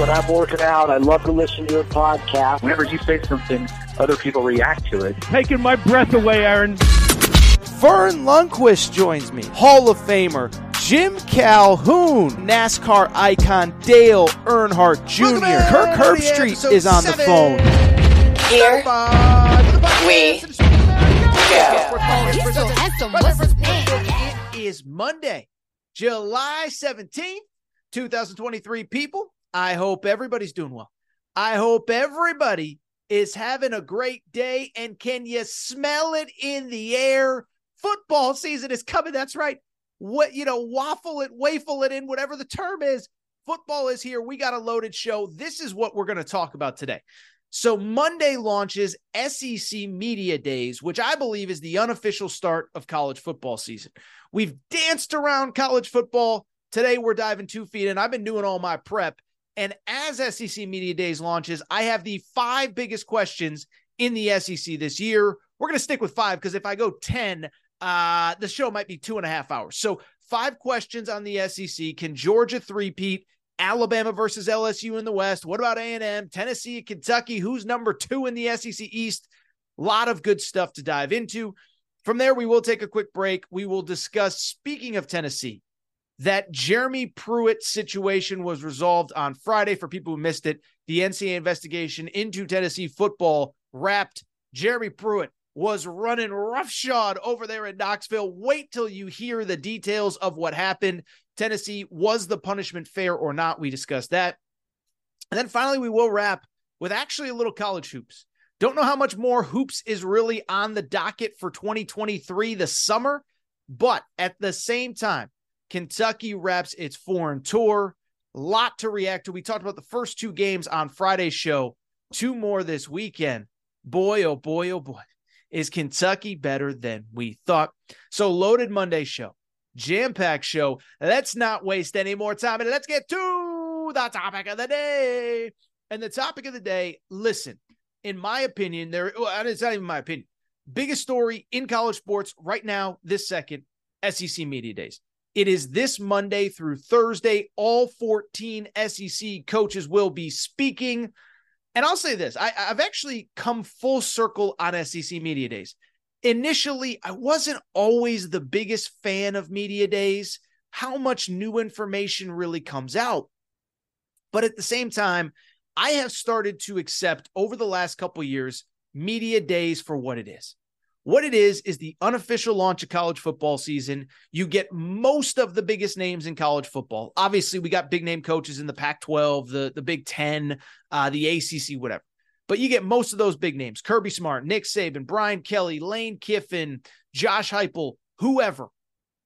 When I'm working out, I love to listen to your podcast. Whenever you say something, other people react to it. Taking my breath away, Aaron. Vern Lundquist joins me. Hall of Famer Jim Calhoun. NASCAR icon Dale Earnhardt Jr. Kirk Herbstreit is on the phone. Here we go. It is Monday, July 17th, 2023, people. I hope everybody's doing well. I hope everybody is having a great day, and can you smell it in the air? Football season is coming. That's right. What, you know, waffle it, waffle it in, whatever the term is. Football is here. We got a loaded show. This is what we're going to talk about today. So Monday launches SEC Media Days, which I believe is the unofficial start of college football season. We've danced around college football. Today we're diving 2 feet in. I've been doing all my prep. And as SEC Media Days launches, I have the 5 biggest questions in the SEC this year. We're going to stick with 5 because if I go 10, the show might be 2.5 hours. So 5 questions on the SEC. Can Georgia three-peat? Alabama versus LSU in the West? What about A&M? Tennessee, Kentucky? Who's number 2 in the SEC East? A lot of good stuff to dive into. From there, we will take a quick break. We will discuss, speaking of Tennessee, that Jeremy Pruitt situation was resolved on Friday. For people who missed it, the NCAA investigation into Tennessee football wrapped. Jeremy Pruitt was running roughshod over there in Knoxville. Wait till you hear the details of what happened. Tennessee, was the punishment fair or not? We discussed that. And then finally, we will wrap with actually a little college hoops. Don't know how much more hoops is really on the docket for 2023 this summer, but at the same time, Kentucky wraps its foreign tour. A lot to react to. We talked about the first 2 games on Friday's show. 2 more this weekend. Boy, oh boy, oh boy. Is Kentucky better than we thought? So loaded Monday show. Jam-packed show. Let's not waste any more time. And let's get to the topic of the day. And the topic of the day, listen, in my opinion, it's not even my opinion. Biggest story in college sports right now, this second, SEC Media Days. It is this Monday through Thursday. All 14 SEC coaches will be speaking. And I'll say this. I've actually come full circle on SEC Media Days. Initially, I wasn't always the biggest fan of Media Days, how much new information really comes out. But at the same time, I have started to accept over the last couple of years, Media Days for what it is. What it is the unofficial launch of college football season. You get most of the biggest names in college football. Obviously, we got big name coaches in the Pac-12, the Big Ten, the ACC, whatever. But you get most of those big names. Kirby Smart, Nick Saban, Brian Kelly, Lane Kiffin, Josh Heupel, whoever,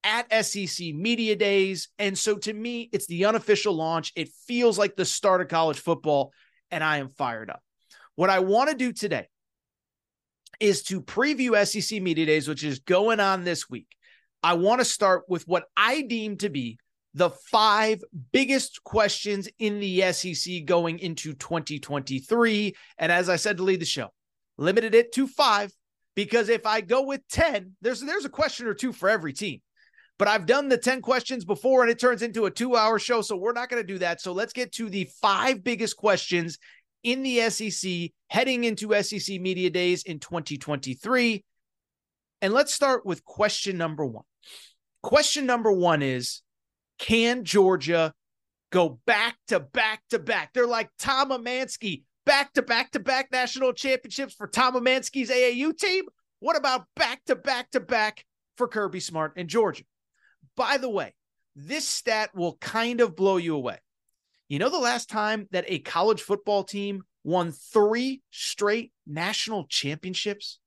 at SEC Media Days. And so to me, it's the unofficial launch. It feels like the start of college football, and I am fired up. What I want to do today is to preview SEC Media Days, which is going on this week. I want to start with what I deem to be the 5 biggest questions in the SEC going into 2023. And as I said to lead the show, limited it to 5, because if I go with 10, there's a question or 2 for every team. But I've done the 10 questions before, and it turns into a 2-hour show, so we're not going to do that. So let's get to the 5 biggest questions in the SEC heading into SEC Media Days in 2023. And let's start with question number one. Question number one is, can Georgia go back to back to back? They're like Tom Amansky, back to back to back national championships for Tom Amansky's AAU team. What about back to back to back for Kirby Smart and Georgia? By the way, this stat will kind of blow you away. You know the last time that a college football team won 3 straight national championships?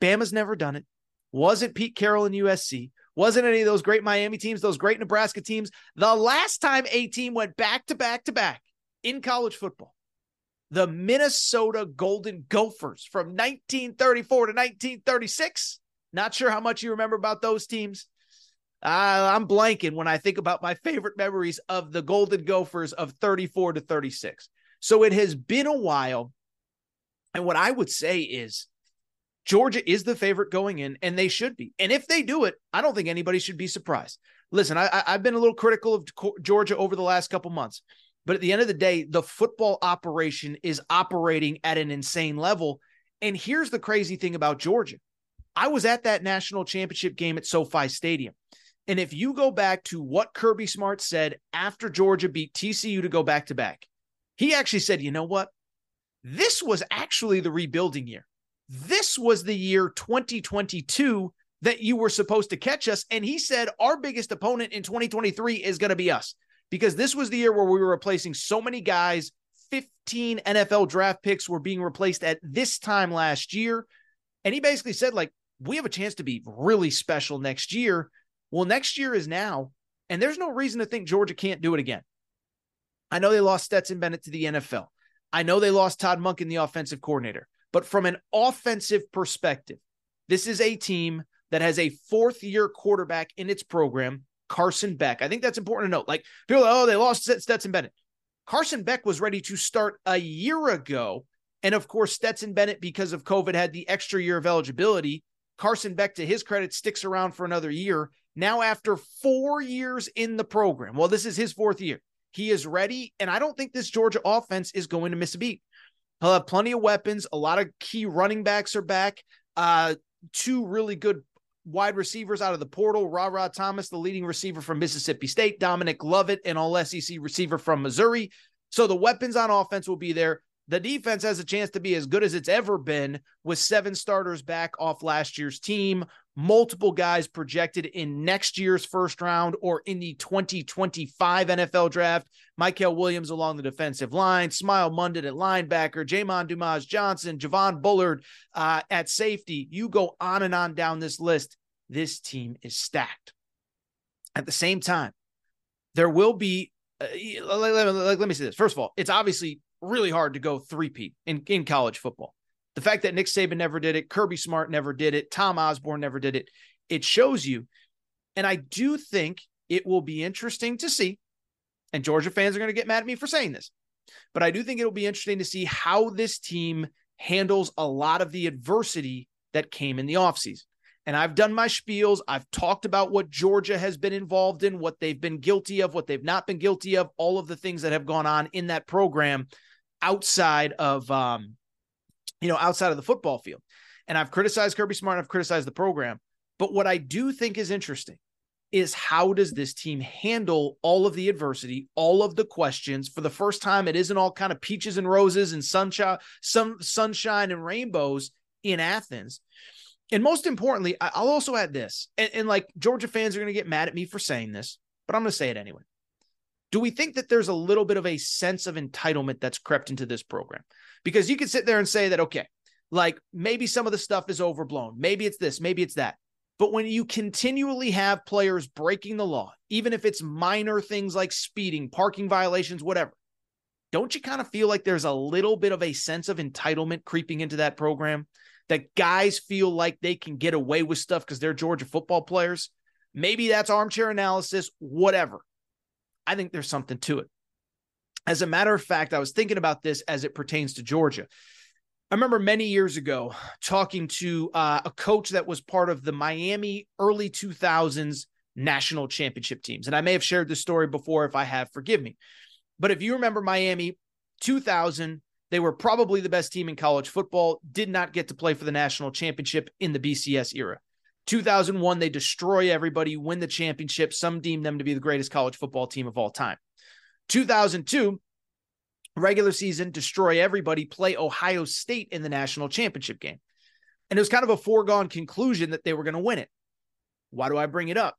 Bama's never done it. Wasn't Pete Carroll in USC? Wasn't any of those great Miami teams, those great Nebraska teams. The last time a team went back to back to back in college football, the Minnesota Golden Gophers from 1934 to 1936. Not sure how much you remember about those teams. I'm blanking when I think about my favorite memories of the Golden Gophers of 34 to 36. So it has been a while. And what I would say is, Georgia is the favorite going in, and they should be. And if they do it, I don't think anybody should be surprised. Listen, I've been a little critical of Georgia over the last couple months, but at the end of the day, the football operation is operating at an insane level. And here's the crazy thing about Georgia. I was at that national championship game at SoFi Stadium. And if you go back to what Kirby Smart said after Georgia beat TCU to go back-to-back, he actually said, you know what? This was actually the rebuilding year. This was the year 2022 that you were supposed to catch us. And he said, our biggest opponent in 2023 is going to be us, because this was the year where we were replacing so many guys. 15 NFL draft picks were being replaced at this time last year. And he basically said, like, we have a chance to be really special next year. Well, next year is now, and there's no reason to think Georgia can't do it again. I know they lost Stetson Bennett to the NFL. I know they lost Todd Monken, the offensive coordinator. But from an offensive perspective, this is a team that has a fourth-year quarterback in its program, Carson Beck. I think that's important to note. Like, people are like, oh, they lost Stetson Bennett. Carson Beck was ready to start a year ago. And, of course, Stetson Bennett, because of COVID, had the extra year of eligibility. Carson Beck, to his credit, sticks around for another year. Now, after 4 years in the program, well, this is his fourth year. He is ready, and I don't think this Georgia offense is going to miss a beat. He'll have plenty of weapons. A lot of key running backs are back. 2 really good wide receivers out of the portal. Ra Ra Thomas, the leading receiver from Mississippi State. Dominic Lovett, an all-SEC receiver from Missouri. So the weapons on offense will be there. The defense has a chance to be as good as it's ever been, with 7 starters back off last year's team. Multiple guys projected in next year's first round or in the 2025 NFL draft. Mykal Williams along the defensive line, Smile Munden at linebacker, Jamon Dumas-Johnson, Javon Bullard at safety. You go on and on down this list. This team is stacked. At the same time, there will be, let me say this. First of all, it's obviously really hard to go three-peat in college football. The fact that Nick Saban never did it, Kirby Smart never did it, Tom Osborne never did it, it shows you. And I do think it will be interesting to see, and Georgia fans are going to get mad at me for saying this, but I do think it'll be interesting to see how this team handles a lot of the adversity that came in the offseason. And I've done my spiels. I've talked about what Georgia has been involved in, what they've been guilty of, what they've not been guilty of, all of the things that have gone on in that program outside of the football field. And I've criticized Kirby Smart, and I've criticized the program. But what I do think is interesting is, how does this team handle all of the adversity, all of the questions? For the first time, it isn't all kind of peaches and roses and sunshine and rainbows in Athens. And most importantly, I'll also add this, and like, Georgia fans are going to get mad at me for saying this, but I'm going to say it anyway. Do we think that there's a little bit of a sense of entitlement that's crept into this program? Because you can sit there and say that, okay, like, maybe some of the stuff is overblown. Maybe it's this, maybe it's that. But when you continually have players breaking the law, even if it's minor things like speeding, parking violations, whatever, don't you kind of feel like there's a little bit of a sense of entitlement creeping into that program? That guys feel like they can get away with stuff because they're Georgia football players. Maybe that's armchair analysis, whatever. I think there's something to it. As a matter of fact, I was thinking about this as it pertains to Georgia. I remember many years ago talking to a coach that was part of the Miami early 2000s national championship teams. And I may have shared this story before. If I have, forgive me. But if you remember Miami 2000, They were probably the best team in college football, did not get to play for the national championship in the BCS era. 2001, they destroy everybody, win the championship. Some deem them to be the greatest college football team of all time. 2002, regular season, destroy everybody, play Ohio State in the national championship game. And it was kind of a foregone conclusion that they were going to win it. Why do I bring it up?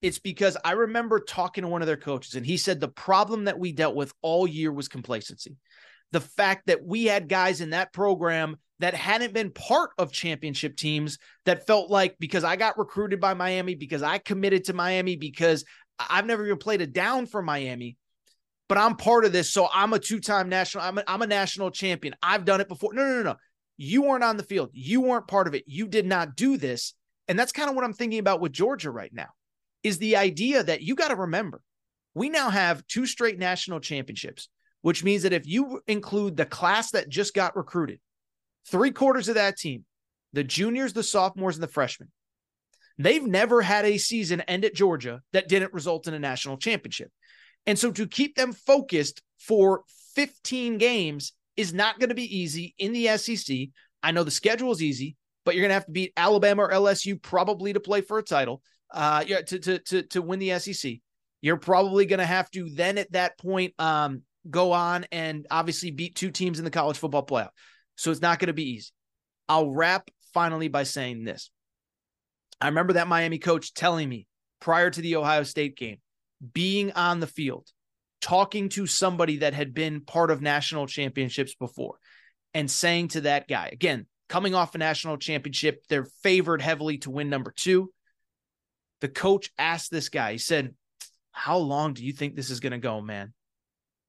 It's because I remember talking to one of their coaches, and he said the problem that we dealt with all year was complacency. The fact that we had guys in that program that hadn't been part of championship teams that felt like, because I got recruited by Miami, because I committed to Miami, because I've never even played a down for Miami, but I'm part of this. So I'm a two-time national, I'm a national champion. I've done it before. No. You weren't on the field. You weren't part of it. You did not do this. And that's kind of what I'm thinking about with Georgia right now, is the idea that you got to remember, we now have two straight national championships, which means that if you include the class that just got recruited, 3/4 of that team, the juniors, the sophomores, and the freshmen, they've never had a season end at Georgia that didn't result in a national championship. And so to keep them focused for 15 games is not going to be easy in the SEC. I know the schedule is easy, but you're going to have to beat Alabama or LSU probably to play for a title, to win the SEC. You're probably going to have to then at that point go on and obviously beat two teams in the college football playoff. So it's not going to be easy. I'll wrap finally by saying this. I remember that Miami coach telling me prior to the Ohio State game, being on the field, talking to somebody that had been part of national championships before and saying to that guy, again, coming off a national championship, they're favored heavily to win number 2. The coach asked this guy, he said, how long do you think this is going to go, man?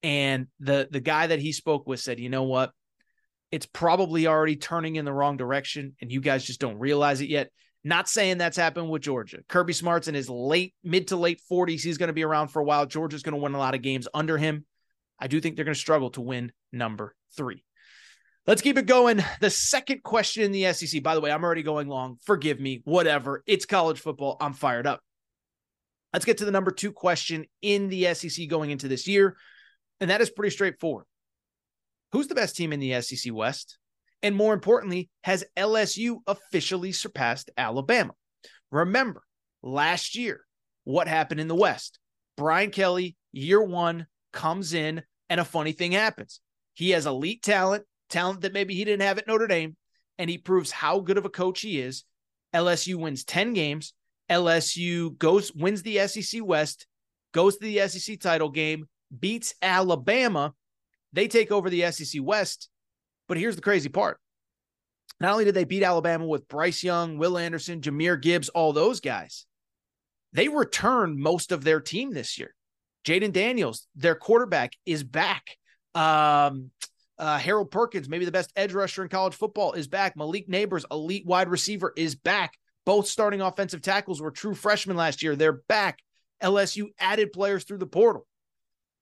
And the guy that he spoke with said, you know what? It's probably already turning in the wrong direction, and you guys just don't realize it yet. Not saying that's happened with Georgia. Kirby Smart's in his mid to late 40s. He's going to be around for a while. Georgia's going to win a lot of games under him. I do think they're going to struggle to win number 3. Let's keep it going. The second question in the SEC, by the way, I'm already going long. Forgive me, whatever. It's college football. I'm fired up. Let's get to the number 2 question in the SEC going into this year. And that is pretty straightforward. Who's the best team in the SEC West? And more importantly, has LSU officially surpassed Alabama? Remember, last year, what happened in the West? Brian Kelly, year 1, comes in, and a funny thing happens. He has elite talent that maybe he didn't have at Notre Dame, and he proves how good of a coach he is. LSU wins 10 games. LSU wins the SEC West, goes to the SEC title game, beats Alabama. They take over the SEC West. But here's the crazy part. Not only did they beat Alabama with Bryce Young, Will Anderson, Jahmyr Gibbs, all those guys, they returned most of their team this year. Jaden Daniels, their quarterback, is back. Harold Perkins, maybe the best edge rusher in college football, is back. Malik Neighbors, elite wide receiver, is back. Both starting offensive tackles were true freshmen last year. They're back. LSU added players through the portal.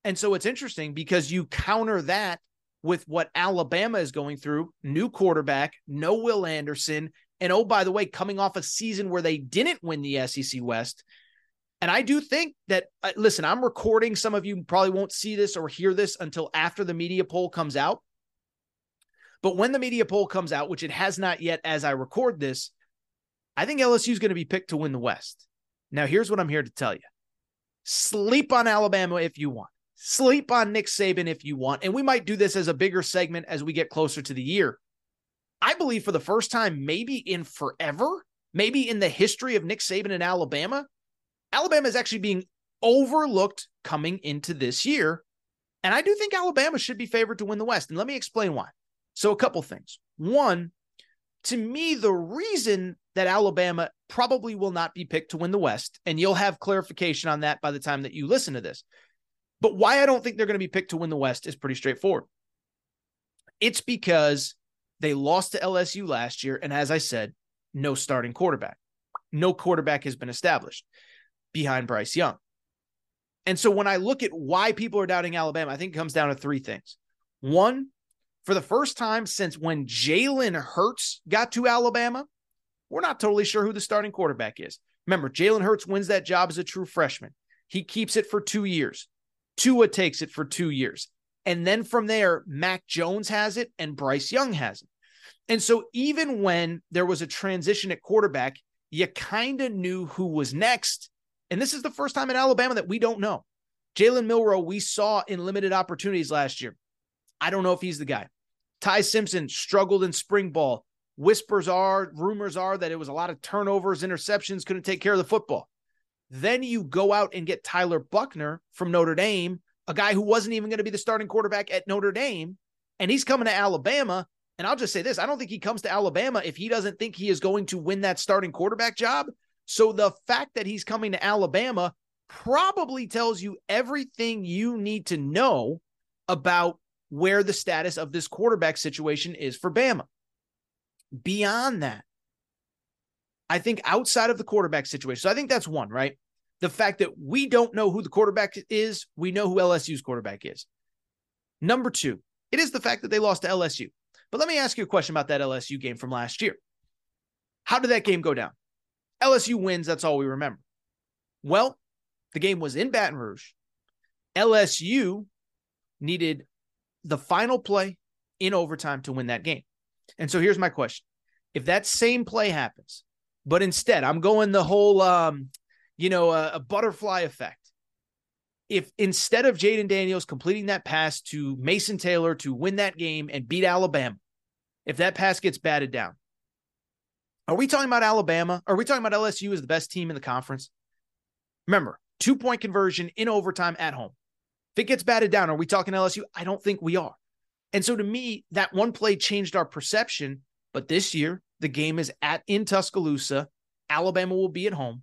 And so it's interesting because you counter that with what Alabama is going through, new quarterback, no Will Anderson, and oh, by the way, coming off a season where they didn't win the SEC West. And I do think that, listen, I'm recording. Some of you probably won't see this or hear this until after the media poll comes out. But when the media poll comes out, which it has not yet as I record this, I think LSU is going to be picked to win the West. Now, here's what I'm here to tell you. Sleep on Alabama if you want. Sleep on Nick Saban if you want. And we might do this as a bigger segment as we get closer to the year. I believe for the first time, maybe in forever, maybe in the history of Nick Saban and Alabama, Alabama is actually being overlooked coming into this year. And I do think Alabama should be favored to win the West. And let me explain why. So a couple things. One, to me, the reason that Alabama probably will not be picked to win the West, and you'll have clarification on that by the time that you listen to this, but why I don't think they're going to be picked to win the West is pretty straightforward. It's because they lost to LSU last year. And as I said, no starting quarterback. No quarterback has been established behind Bryce Young. And so when I look at why people are doubting Alabama, I think it comes down to 3 things. One, for the first time since when Jalen Hurts got to Alabama, we're not totally sure who the starting quarterback is. Remember, Jalen Hurts wins that job as a true freshman. He keeps it for 2 years. Tua takes it for 2 years. And then from there, Mac Jones has it and Bryce Young has it. And so even when there was a transition at quarterback, you kind of knew who was next. And this is the first time in Alabama that we don't know. Jalen Milroe, we saw in limited opportunities last year. I don't know if he's the guy. Ty Simpson struggled in spring ball. Rumors are that it was a lot of turnovers, interceptions, couldn't take care of the football. Then you go out and get Tyler Buckner from Notre Dame, a guy who wasn't even going to be the starting quarterback at Notre Dame, and he's coming to Alabama. And I'll just say this, I don't think he comes to Alabama if he doesn't think he is going to win that starting quarterback job. So the fact that he's coming to Alabama probably tells you everything you need to know about where the status of this quarterback situation is for Bama. Beyond that, I think outside of the quarterback situation, so I think that's one, right? The fact that we don't know who the quarterback is, we know who LSU's quarterback is. Number two, it is the fact that they lost to LSU. But let me ask you a question about that LSU game from last year. How did that game go down? LSU wins, that's all we remember. Well, the game was in Baton Rouge. LSU needed the final play in overtime to win that game. And so here's my question. If that same play happens, but instead I'm going the whole, a butterfly effect. If instead of Jaden Daniels completing that pass to Mason Taylor to win that game and beat Alabama, if that pass gets batted down, are we talking about Alabama? Are we talking about LSU as the best team in the conference? Remember, 2-point conversion in overtime at home. If it gets batted down, are we talking LSU? I don't think we are. And so to me, that one play changed our perception. But this year, the game is in Tuscaloosa. Alabama will be at home.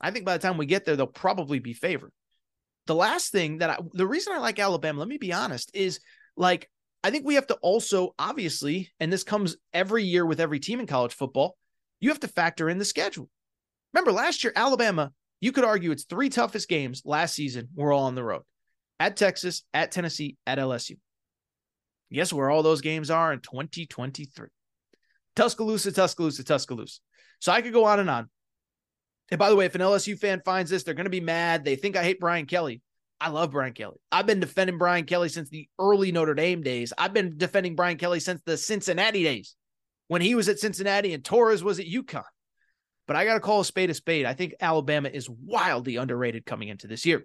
I think by the time we get there, they'll probably be favored. The last thing the reason I like Alabama, let me be honest, is like, I think we have to also, obviously, and this comes every year with every team in college football, you have to factor in the schedule. Remember last year, Alabama, you could argue its three toughest games last season were all on the road. At Texas, at Tennessee, at LSU. Guess where all those games are in 2023. Tuscaloosa, Tuscaloosa, Tuscaloosa. So I could go on and on. And by the way, if an LSU fan finds this, they're going to be mad. They think I hate Brian Kelly. I love Brian Kelly. I've been defending Brian Kelly since the early Notre Dame days. I've been defending Brian Kelly since the Cincinnati days when he was at Cincinnati and Torres was at UConn. But I got to call a spade a spade. I think Alabama is wildly underrated coming into this year.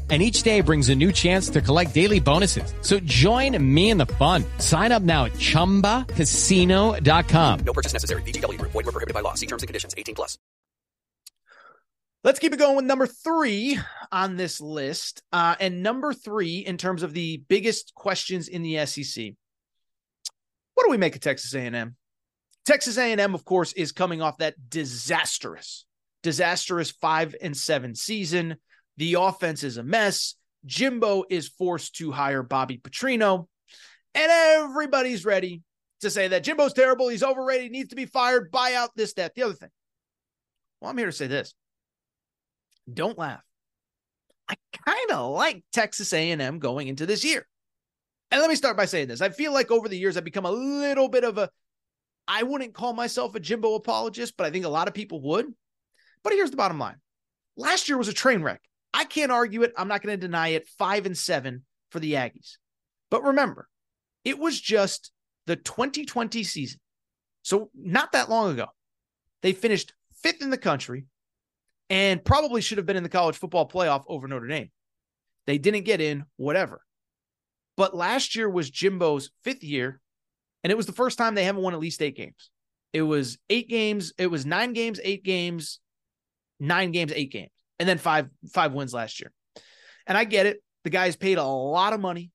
And each day brings a new chance to collect daily bonuses. So join me in the fun. Sign up now at ChumbaCasino.com. No purchase necessary. VGW. Void where prohibited by law. See terms and conditions. 18+. Let's keep it going with number three on this list. And number three, in terms of the biggest questions in the SEC, what do we make of Texas A&M? Texas A&M, of course, is coming off that disastrous 5-7 season. The offense is a mess. Jimbo is forced to hire Bobby Petrino. And everybody's ready to say that Jimbo's terrible, he's overrated, needs to be fired, buy out, this, that, the other thing. Well, I'm here to say this. Don't laugh. I kind of like Texas A&M going into this year. And let me start by saying this. I feel like over the years, I've become a little bit of I wouldn't call myself a Jimbo apologist, but I think a lot of people would. But here's the bottom line. Last year was a train wreck. I can't argue it. I'm not going to deny it. 5-7 for the Aggies. But remember, it was just the 2020 season. So not that long ago, they finished 5th in the country and probably should have been in the college football playoff over Notre Dame. They didn't get in, whatever. But last year was Jimbo's 5th year, and it was the first time they haven't won at least 8 games. It was 8 games. It was 9 games, 8 games, 9 games, 8 games, and then five wins last year. And I get it. The guy's paid a lot of money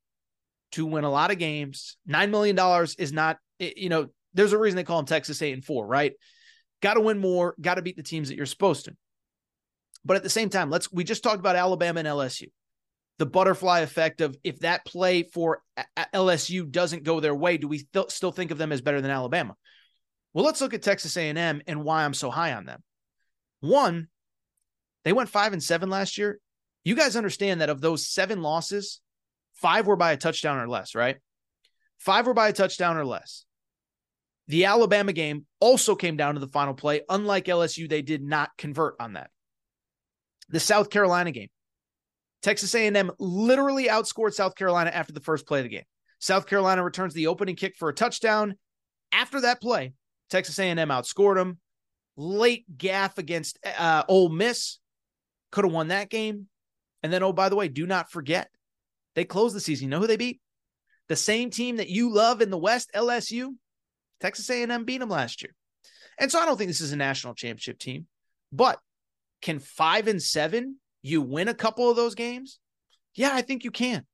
to win a lot of games. $9 million is not, you know, there's a reason they call them Texas A&M, right? Got to win more, got to beat the teams that you're supposed to. But at the same time, we just talked about Alabama and LSU. The butterfly effect of if that play for LSU doesn't go their way, do we still think of them as better than Alabama? Well, let's look at Texas A&M and why I'm so high on them. One, they went 5-7 last year. You guys understand that of those 7 losses, 5 were by a touchdown or less, right? 5 were by a touchdown or less. The Alabama game also came down to the final play. Unlike LSU, they did not convert on that. The South Carolina game. Texas A&M literally outscored South Carolina after the first play of the game. South Carolina returns the opening kick for a touchdown. After that play, Texas A&M outscored them. Late gaffe against Ole Miss. Could have won that game. And then, oh, by the way, do not forget, they closed the season. You know who they beat? The same team that you love in the West, LSU. Texas A&M beat them last year. And so I don't think this is a national championship team. But can 5-7, you win a couple of those games? Yeah, I think you can.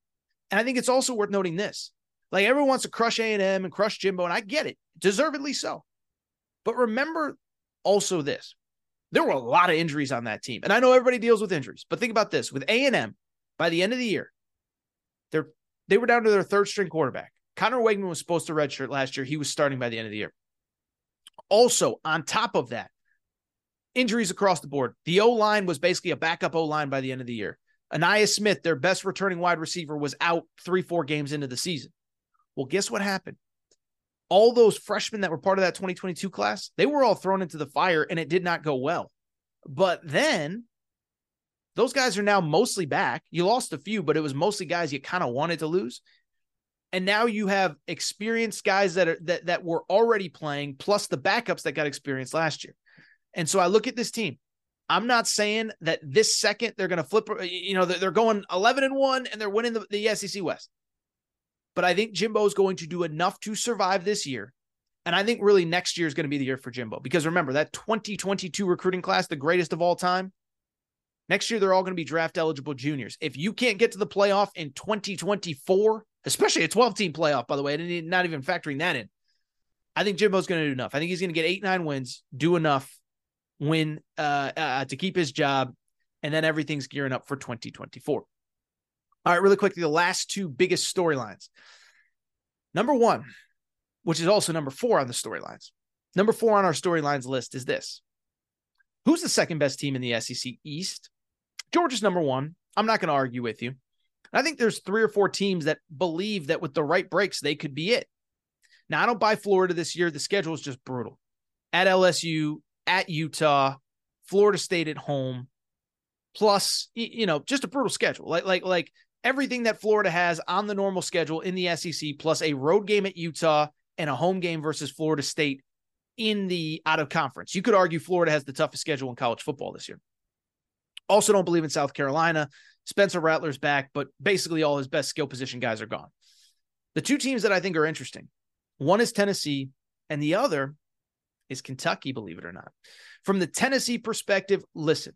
And I think it's also worth noting this. Like, everyone wants to crush A&M and crush Jimbo, and I get it. Deservedly so. But remember also this. There were a lot of injuries on that team. And I know everybody deals with injuries, but think about this. With A&M, by the end of the year, they were down to their 3rd-string quarterback. Connor Wegman was supposed to redshirt last year. He was starting by the end of the year. Also, on top of that, injuries across the board. The O-line was basically a backup O-line by the end of the year. Anaya Smith, their best returning wide receiver, was out 3-4 games into the season. Well, guess what happened? All those freshmen that were part of that 2022 class, they were all thrown into the fire, and it did not go well. But then those guys are now mostly back. You lost a few, but it was mostly guys you kind of wanted to lose. And now you have experienced guys that were already playing, plus the backups that got experienced last year. And so I look at this team. I'm not saying that this second they're going to flip, you know, they're going 11-1 and they're winning the SEC West. But I think Jimbo is going to do enough to survive this year. And I think really next year is going to be the year for Jimbo. Because remember, that 2022 recruiting class, the greatest of all time, next year they're all going to be draft eligible juniors. If you can't get to the playoff in 2024, especially a 12-team playoff, by the way, and not even factoring that in, I think Jimbo's going to do enough. I think he's going to get 8-9 wins, do enough, win to keep his job, and then everything's gearing up for 2024. All right, really quickly, the last two biggest storylines. Number one, which is also number 4 on the storylines. Number 4 on our storylines list is this. Who's the second best team in the SEC East? Georgia's number 1. I'm not going to argue with you. I think there's 3 or 4 teams that believe that with the right breaks, they could be it. Now, I don't buy Florida this year. The schedule is just brutal. At LSU, at Utah, Florida State at home, plus, you know, just a brutal schedule. Like everything that Florida has on the normal schedule in the SEC, plus a road game at Utah and a home game versus Florida State in the out of conference. You could argue Florida has the toughest schedule in college football this year. Also don't believe in South Carolina. Spencer Rattler's back, but basically all his best skill position guys are gone. The two teams that I think are interesting, one is Tennessee and the other is Kentucky, believe it or not. From the Tennessee perspective, listen,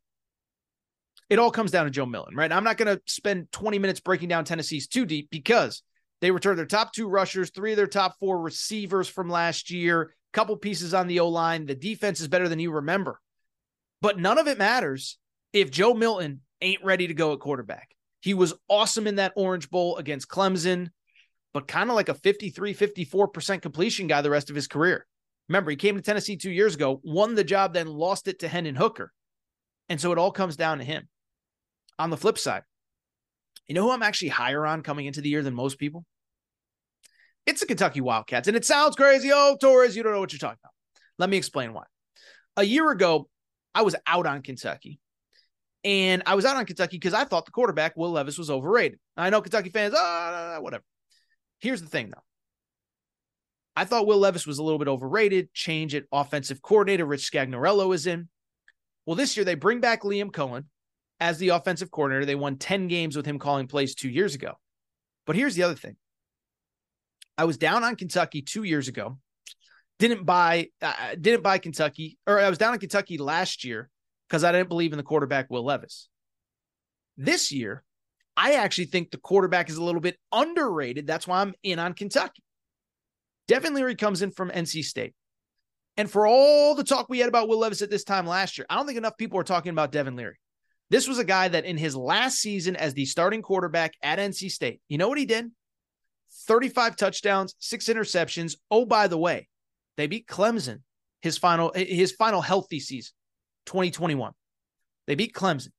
it all comes down to Joe Milton, right? I'm not going to spend 20 minutes breaking down Tennessee's too deep because they returned their top 2 rushers, 3 of their top 4 receivers from last year, a couple pieces on the O-line. The defense is better than you remember. But none of it matters if Joe Milton ain't ready to go at quarterback. He was awesome in that Orange Bowl against Clemson, but kind of like a 53-54% completion guy the rest of his career. Remember, he came to Tennessee 2 years ago, won the job, then lost it to Hendon Hooker. And so it all comes down to him. On the flip side, you know who I'm actually higher on coming into the year than most people? It's the Kentucky Wildcats. And it sounds crazy. Oh, Torres, you don't know what you're talking about. Let me explain why. A year ago, I was out on Kentucky. And I was out on Kentucky because I thought the quarterback, Will Levis, was overrated. I know Kentucky fans, whatever. Here's the thing, though. I thought Will Levis was a little bit overrated. Change at offensive coordinator, Rich Scangarello is in. Well, this year they bring back Liam Cohen as the offensive coordinator. They won 10 games with him calling plays 2 years ago. But here's the other thing. I was down on Kentucky 2 years ago. Didn't buy Kentucky, or I was down on Kentucky last year because I didn't believe in the quarterback, Will Levis. This year, I actually think the quarterback is a little bit underrated. That's why I'm in on Kentucky. Devin Leary comes in from NC State. And for all the talk we had about Will Levis at this time last year, I don't think enough people are talking about Devin Leary. This was a guy that in his last season as the starting quarterback at NC State, you know what he did? 35 touchdowns, 6 interceptions. Oh, by the way, they beat Clemson his final healthy season, 2021. They beat Clemson.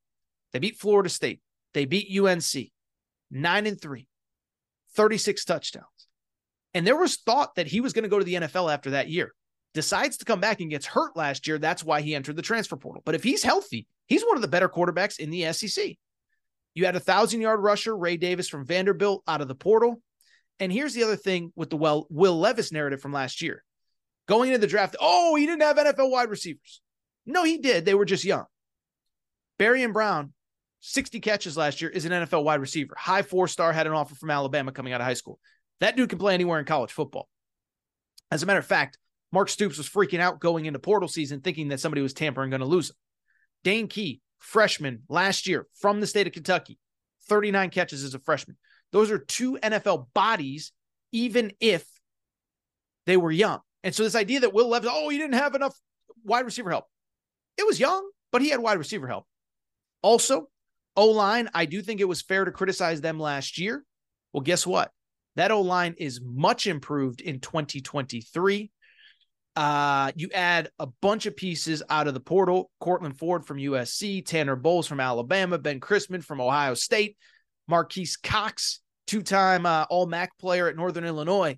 They beat Florida State. They beat UNC, 9-3, 36 touchdowns. And there was thought that he was going to go to the NFL after that year. Decides to come back and gets hurt last year. That's why he entered the transfer portal. But if he's healthy, he's one of the better quarterbacks in the SEC. You had a 1,000-yard rusher, Ray Davis from Vanderbilt, out of the portal. And here's the other thing with the Will Levis narrative from last year. Going into the draft, oh, he didn't have NFL wide receivers. No, he did. They were just young. Berrien Brown, 60 catches last year, is an NFL wide receiver. High 4-star, had an offer from Alabama coming out of high school. That dude can play anywhere in college football. As a matter of fact, Mark Stoops was freaking out going into portal season thinking that somebody was tampering, going to lose him. Dane Key, freshman last year from the state of Kentucky, 39 catches as a freshman. Those are two NFL bodies, even if they were young. And so this idea that Will Levis, oh, he didn't have enough wide receiver help. It was young, but he had wide receiver help. Also, O-line, I do think it was fair to criticize them last year. Well, guess what? That O-line is much improved in 2023. You add a bunch of pieces out of the portal. Cortland Ford from USC, Tanner Bowles from Alabama, Ben Chrisman from Ohio State, Marquise Cox, two-time All-MAC player at Northern Illinois.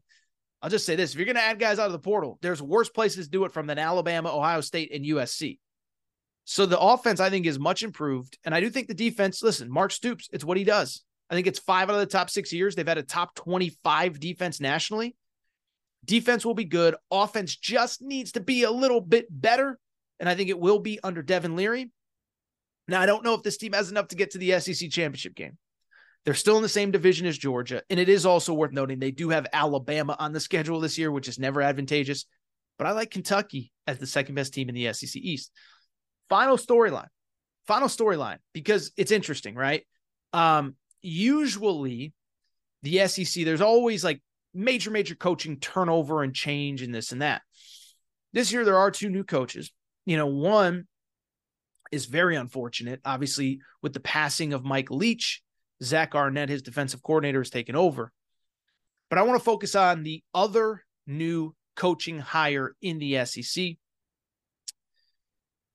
I'll just say this. If you're going to add guys out of the portal, there's worse places to do it from than Alabama, Ohio State, and USC. So the offense, I think, is much improved. And I do think the defense, listen, Mark Stoops, it's what he does. I think it's 5 out of the top 6 years. They've had a top 25 defense nationally. Defense will be good. Offense just needs to be a little bit better. And I think it will be under Devin Leary. Now, I don't know if this team has enough to get to the SEC championship game. They're still in the same division as Georgia. And it is also worth noting they do have Alabama on the schedule this year, which is never advantageous. But I like Kentucky as the second best team in the SEC East. Final storyline, because it's interesting, right? Usually the SEC, there's always like major coaching turnover and change and this and that. This year, there are two new coaches. You know, one is very unfortunate, obviously, with the passing of Mike Leach. Zach Arnett, his defensive coordinator, has taken over. But I want to focus on the other new coaching hire in the SEC.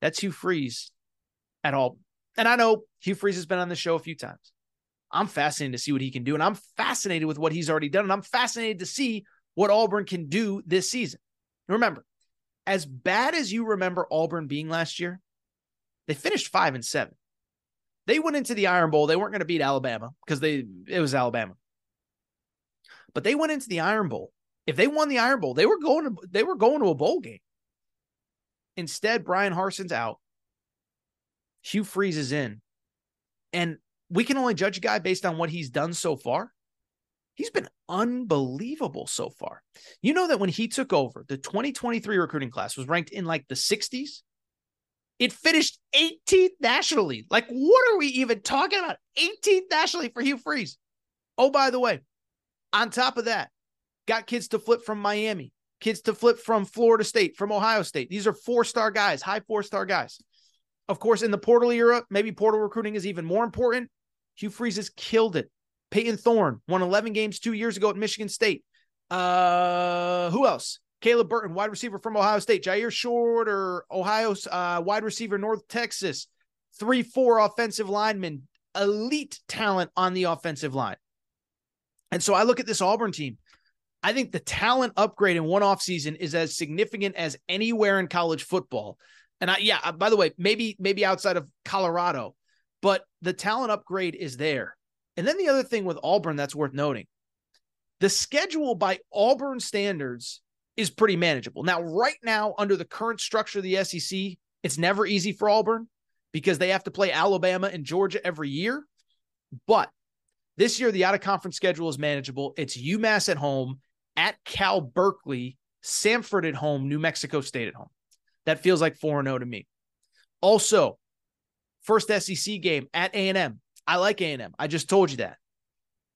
That's Hugh Freeze at Auburn. And I know Hugh Freeze has been on the show a few times. I'm fascinated to see what he can do, and I'm fascinated with what he's already done, and I'm fascinated to see what Auburn can do this season. Remember, as bad as you remember Auburn being last year, they finished 5-7. They went into the Iron Bowl. They weren't going to beat Alabama because it was Alabama. But they went into the Iron Bowl. If they won the Iron Bowl, they were going to a bowl game. Instead, Brian Harsin's out. Hugh Freeze is in. And we can only judge a guy based on what he's done so far. He's been unbelievable so far. You know that when he took over, the 2023 recruiting class was ranked in like the 60s. It finished 18th nationally. Like, what are we even talking about? 18th nationally for Hugh Freeze. Oh, by the way, on top of that, got kids to flip from Miami, kids to flip from Florida State, from Ohio State. These are 4-star guys, high 4-star guys. Of course, in the portal era, maybe portal recruiting is even more important. Hugh Freeze has killed it. Peyton Thorne won 11 games 2 years ago at Michigan State. Who else? Caleb Burton, wide receiver from Ohio State. Jair Shorter, Ohio's wide receiver, North Texas. 3-4 offensive linemen. Elite talent on the offensive line. And so I look at this Auburn team. I think the talent upgrade in one offseason is as significant as anywhere in college football. And by the way, maybe outside of Colorado, but the talent upgrade is there. And then the other thing with Auburn that's worth noting, the schedule by Auburn standards is pretty manageable. Now, right now, under the current structure of the SEC, it's never easy for Auburn because they have to play Alabama and Georgia every year. But this year, the out-of-conference schedule is manageable. It's UMass at home, at Cal Berkeley, Samford at home, New Mexico State at home. That feels like 4-0 to me. Also, first SEC game at A&M. I like A&M. I just told you that.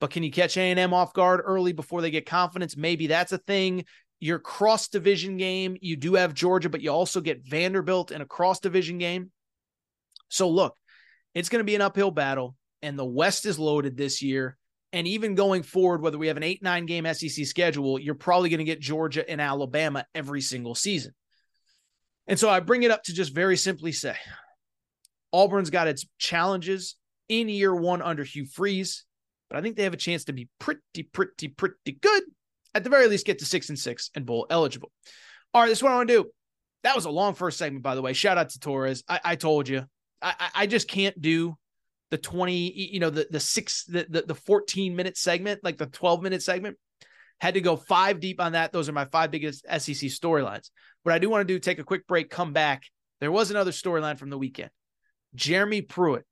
But can you catch A&M off guard early before they get confidence? Maybe that's a thing. Your cross-division game, you do have Georgia, but you also get Vanderbilt in a cross-division game. So, look, it's going to be an uphill battle, and the West is loaded this year. And even going forward, whether we have an 8-9 game SEC schedule, you're probably going to get Georgia and Alabama every single season. And so I bring it up to just very simply say, Auburn's got its challenges in year one under Hugh Freeze, but I think they have a chance to be pretty good. At the very least, get to 6-6 and bowl eligible. All right, this is what I want to do. That was a long first segment, by the way. Shout out to Torres. I told you, I just can't do the 20, you know, the 14 minute segment, like the 12 minute segment. Had to go 5 deep on that. Those are my 5 biggest SEC storylines. What I do want to do, take a quick break, come back. There was another storyline from the weekend. Jeremy Pruitt,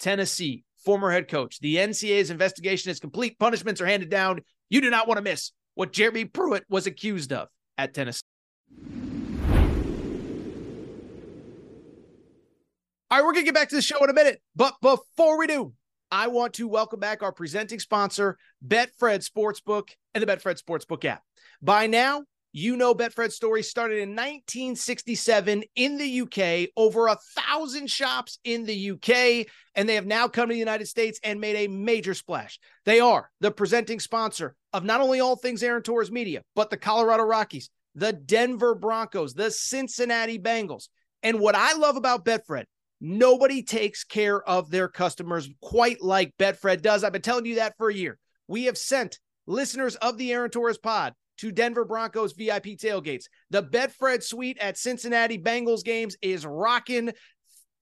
Tennessee, former head coach. The NCAA's investigation is complete. Punishments are handed down. You do not want to miss what Jeremy Pruitt was accused of at Tennessee. All right, we're going to get back to the show in a minute. But before we do, I want to welcome back our presenting sponsor, Betfred Sportsbook and the Betfred Sportsbook app. By now, you know Betfred's story started in 1967 in the UK, over 1,000 shops in the UK, and they have now come to the United States and made a major splash. They are the presenting sponsor of not only all things Aaron Torres Media, but the Colorado Rockies, the Denver Broncos, the Cincinnati Bengals. And what I love about Betfred, nobody takes care of their customers quite like Betfred does. I've been telling you that for a year. We have sent listeners of the Aaron Torres pod to Denver Broncos VIP tailgates. The Betfred suite at Cincinnati Bengals games is rocking.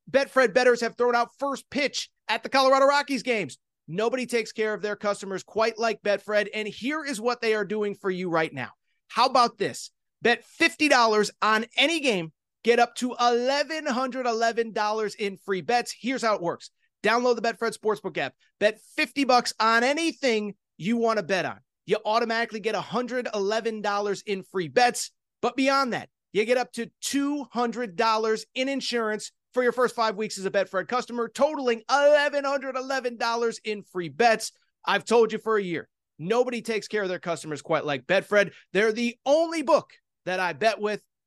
Betfred bettors have thrown out first pitch at the Colorado Rockies games. Nobody takes care of their customers quite like Betfred, and here is what they are doing for you right now. How about this? Bet $50 on any game, get up to $1,111 in free bets. Here's how it works. Download the Betfred Sportsbook app. Bet $50 on anything you want to bet on. You automatically get $111 in free bets. But beyond that, you get up to $200 in insurance for your first 5 weeks as a Betfred customer, totaling $1,111 in free bets. I've told you for a year, nobody takes care of their customers quite like Betfred. They're the only book that I bet with,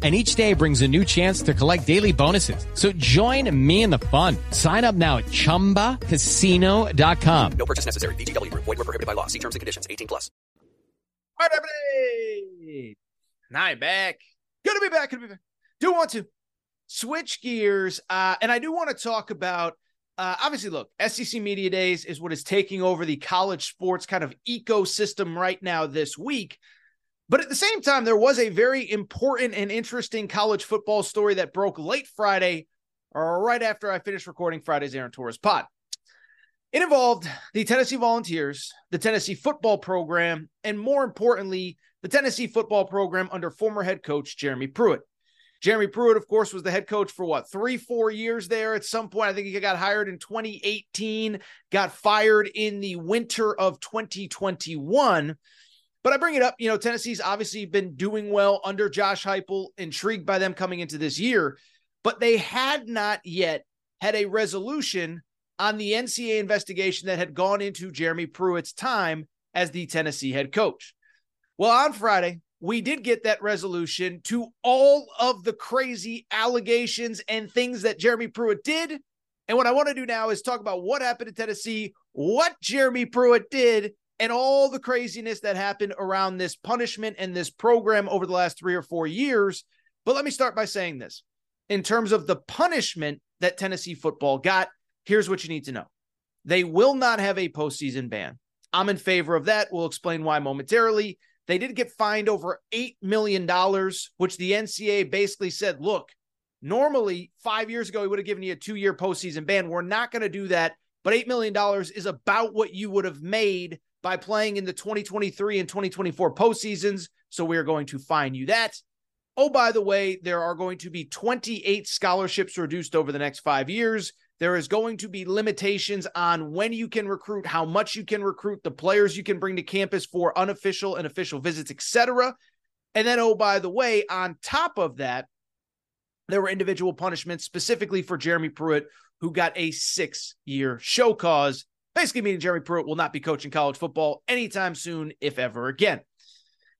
And each day brings a new chance to collect daily bonuses. So join me in the fun. Sign up now at ChumbaCasino.com. No purchase necessary. VGW. Void where prohibited by law. See terms and conditions. 18+. All right, everybody. Now I'm back. Good to be back. Do want to switch gears. And I do want to talk about, obviously, look, SEC Media Days is what is taking over the college sports kind of ecosystem right now this week. But at the same time, there was a very important and interesting college football story that broke late Friday, or right after I finished recording Friday's Aaron Torres pod. It involved the Tennessee Volunteers, the Tennessee football program, and more importantly, the Tennessee football program under former head coach Jeremy Pruitt. Jeremy Pruitt, of course, was the head coach for what, 3-4 years there at some point. I think he got hired in 2018, got fired in the winter of 2021. But I bring it up, you know, Tennessee's obviously been doing well under Josh Heupel, intrigued by them coming into this year, but they had not yet had a resolution on the NCAA investigation that had gone into Jeremy Pruitt's time as the Tennessee head coach. Well, on Friday, we did get that resolution to all of the crazy allegations and things that Jeremy Pruitt did. And what I want to do now is talk about what happened in Tennessee, what Jeremy Pruitt did, and all the craziness that happened around this punishment and this program over the last 3 or 4 years. But let me start by saying this. In terms of the punishment that Tennessee football got, here's what you need to know. They will not have a postseason ban. I'm in favor of that. We'll explain why momentarily. They did get fined over $8 million, which the NCAA basically said, look, normally 5 years ago, we would have given you a 2-year postseason ban. We're not going to do that. But $8 million is about what you would have made by playing in the 2023 and 2024 postseasons. So we are going to fine you that. Oh, by the way, there are going to be 28 scholarships reduced over the next 5 years. There is going to be limitations on when you can recruit, how much you can recruit, the players you can bring to campus for unofficial and official visits, etc. And then, oh, by the way, on top of that, there were individual punishments specifically for Jeremy Pruitt, who got a 6-year show cause, basically meaning Jeremy Pruitt will not be coaching college football anytime soon, if ever again.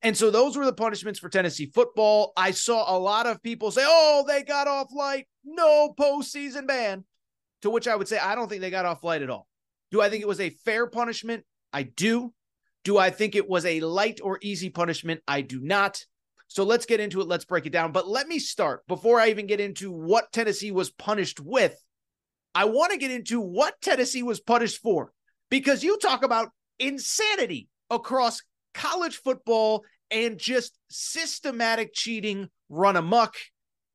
And so those were the punishments for Tennessee football. I saw a lot of people say, oh, they got off light, no postseason ban. To which I would say, I don't think they got off light at all. Do I think it was a fair punishment? I do. Do I think it was a light or easy punishment? I do not. So let's get into it. Let's break it down. But let me start, before I even get into what Tennessee was punished with, I want to get into what Tennessee was punished for, because you talk about insanity across college football and just systematic cheating run amok.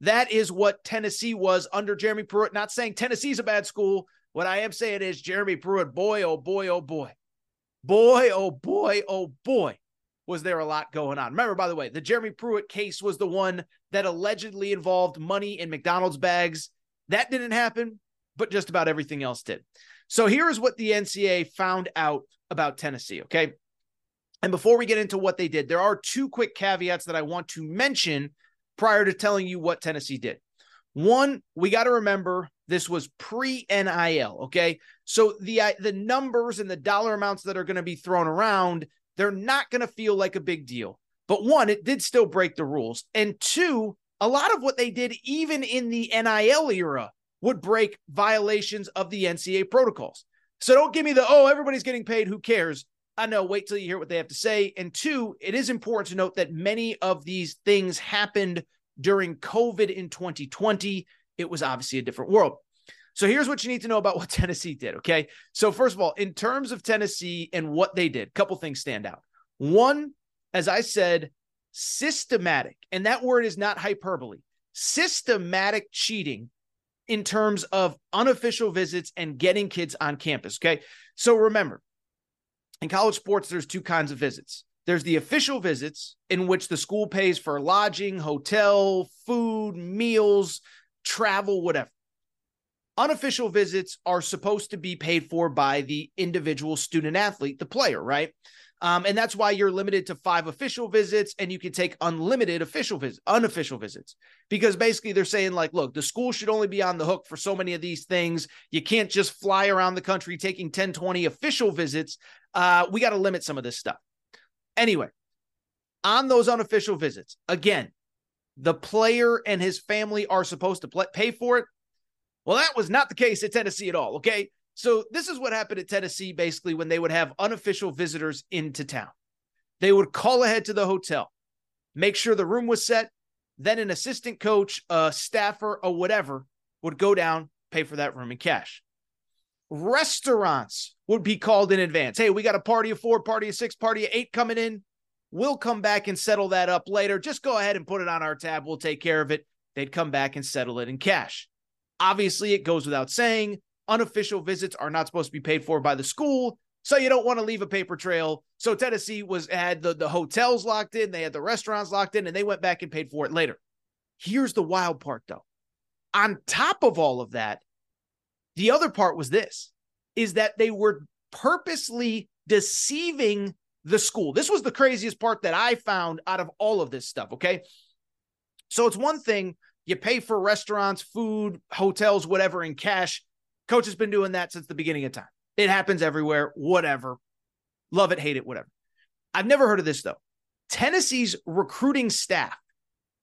That is what Tennessee was under Jeremy Pruitt. Not saying Tennessee's a bad school. What I am saying is Jeremy Pruitt, boy, oh, boy, oh, boy. Boy, oh, boy, oh, boy, was there a lot going on. Remember, by the way, the Jeremy Pruitt case was the one that allegedly involved money in McDonald's bags. That didn't happen, but just about everything else did. So here is what the NCAA found out about Tennessee, okay? And before we get into what they did, there are 2 quick caveats that I want to mention prior to telling you what Tennessee did. One, we got to remember this was pre-NIL, okay? So the numbers and the dollar amounts that are going to be thrown around, they're not going to feel like a big deal. But one, it did still break the rules. And two, a lot of what they did, even in the NIL era, would break violations of the NCAA protocols. So don't give me the, oh, everybody's getting paid, who cares? I know, wait till you hear what they have to say. And two, it is important to note that many of these things happened during COVID in 2020. It was obviously a different world. So here's what you need to know about what Tennessee did, okay? So first of all, in terms of Tennessee and what they did, a couple things stand out. One, as I said, systematic, and that word is not hyperbole, systematic cheating in terms of unofficial visits and getting kids on campus, okay? So remember, in college sports, there's 2 kinds of visits. There's the official visits, in which the school pays for lodging, hotel, food, meals, travel, whatever. Unofficial visits are supposed to be paid for by the individual student athlete, the player, right? And that's why you're limited to 5 official visits, and you can take unlimited unofficial visits, because basically they're saying, like, look, the school should only be on the hook for so many of these things. You can't just fly around the country taking 10, 20 official visits. We got to limit some of this stuff. Anyway, on those unofficial visits, again, the player and his family are supposed to pay for it. Well, that was not the case at Tennessee at all, okay? So this is what happened at Tennessee, basically, when they would have unofficial visitors into town. They would call ahead to the hotel, make sure the room was set. Then an assistant coach, a staffer, or whatever would go down, pay for that room in cash. Restaurants would be called in advance. Hey, we got a party of 4, party of 6, party of 8 coming in. We'll come back and settle that up later. Just go ahead and put it on our tab. We'll take care of it. They'd come back and settle it in cash. Obviously, it goes without saying, unofficial visits are not supposed to be paid for by the school, so you don't want to leave a paper trail. So Tennessee had the hotels locked in, they had the restaurants locked in, and they went back and paid for it later. Here's the wild part, though. On top of all of that, the other part was this, is that they were purposely deceiving the school. This was the craziest part that I found out of all of this stuff, okay? So it's one thing, you pay for restaurants, food, hotels, whatever, in cash. Coach has been doing that since the beginning of time. It happens everywhere, whatever. Love it, hate it, whatever. I've never heard of this, though. Tennessee's recruiting staff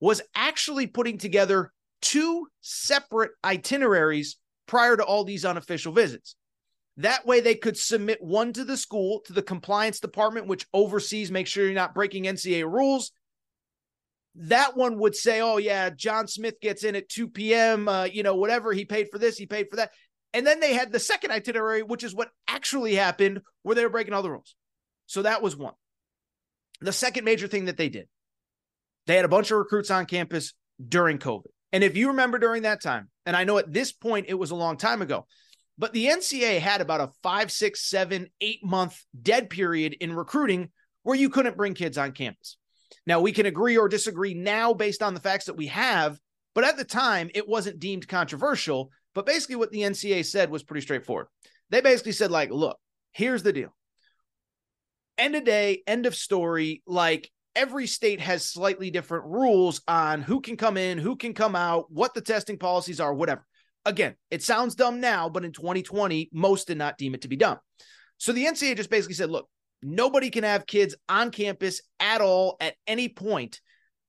was actually putting together two separate itineraries prior to all these unofficial visits. That way they could submit one to the school, to the compliance department, which oversees, make sure you're not breaking NCAA rules. That one would say, oh yeah, John Smith gets in at 2 p.m., whatever, he paid for this, he paid for that. And then they had the second itinerary, which is what actually happened, where they were breaking all the rules. So that was one. The second major thing that they did, they had a bunch of recruits on campus during COVID. And if you remember during that time, and I know at this point it was a long time ago, but the NCAA had about a 5, 6, 7, 8 month dead period in recruiting where you couldn't bring kids on campus. Now, we can agree or disagree now based on the facts that we have, but at the time, it wasn't deemed controversial. But basically what the NCAA said was pretty straightforward. They basically said, like, look, here's the deal. End of day, end of story. Like, every state has slightly different rules on who can come in, who can come out, what the testing policies are, whatever. Again, it sounds dumb now, but in 2020, most did not deem it to be dumb. So the NCAA just basically said, look, nobody can have kids on campus at all at any point,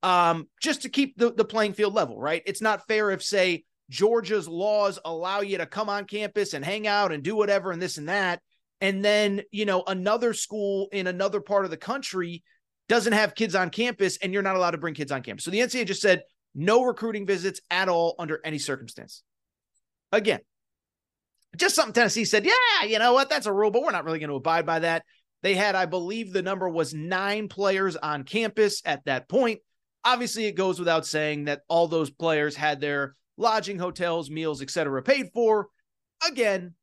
just to keep the playing field level, right? It's not fair if, say, Georgia's laws allow you to come on campus and hang out and do whatever and this and that, and then, another school in another part of the country doesn't have kids on campus and you're not allowed to bring kids on campus. So the NCAA just said no recruiting visits at all under any circumstance. Again, just something Tennessee said, yeah, you know what, that's a rule, but we're not really going to abide by that. They had, I believe the number was 9 players on campus at that point. Obviously, it goes without saying that all those players had their lodging, hotels, meals, etc. paid for, again,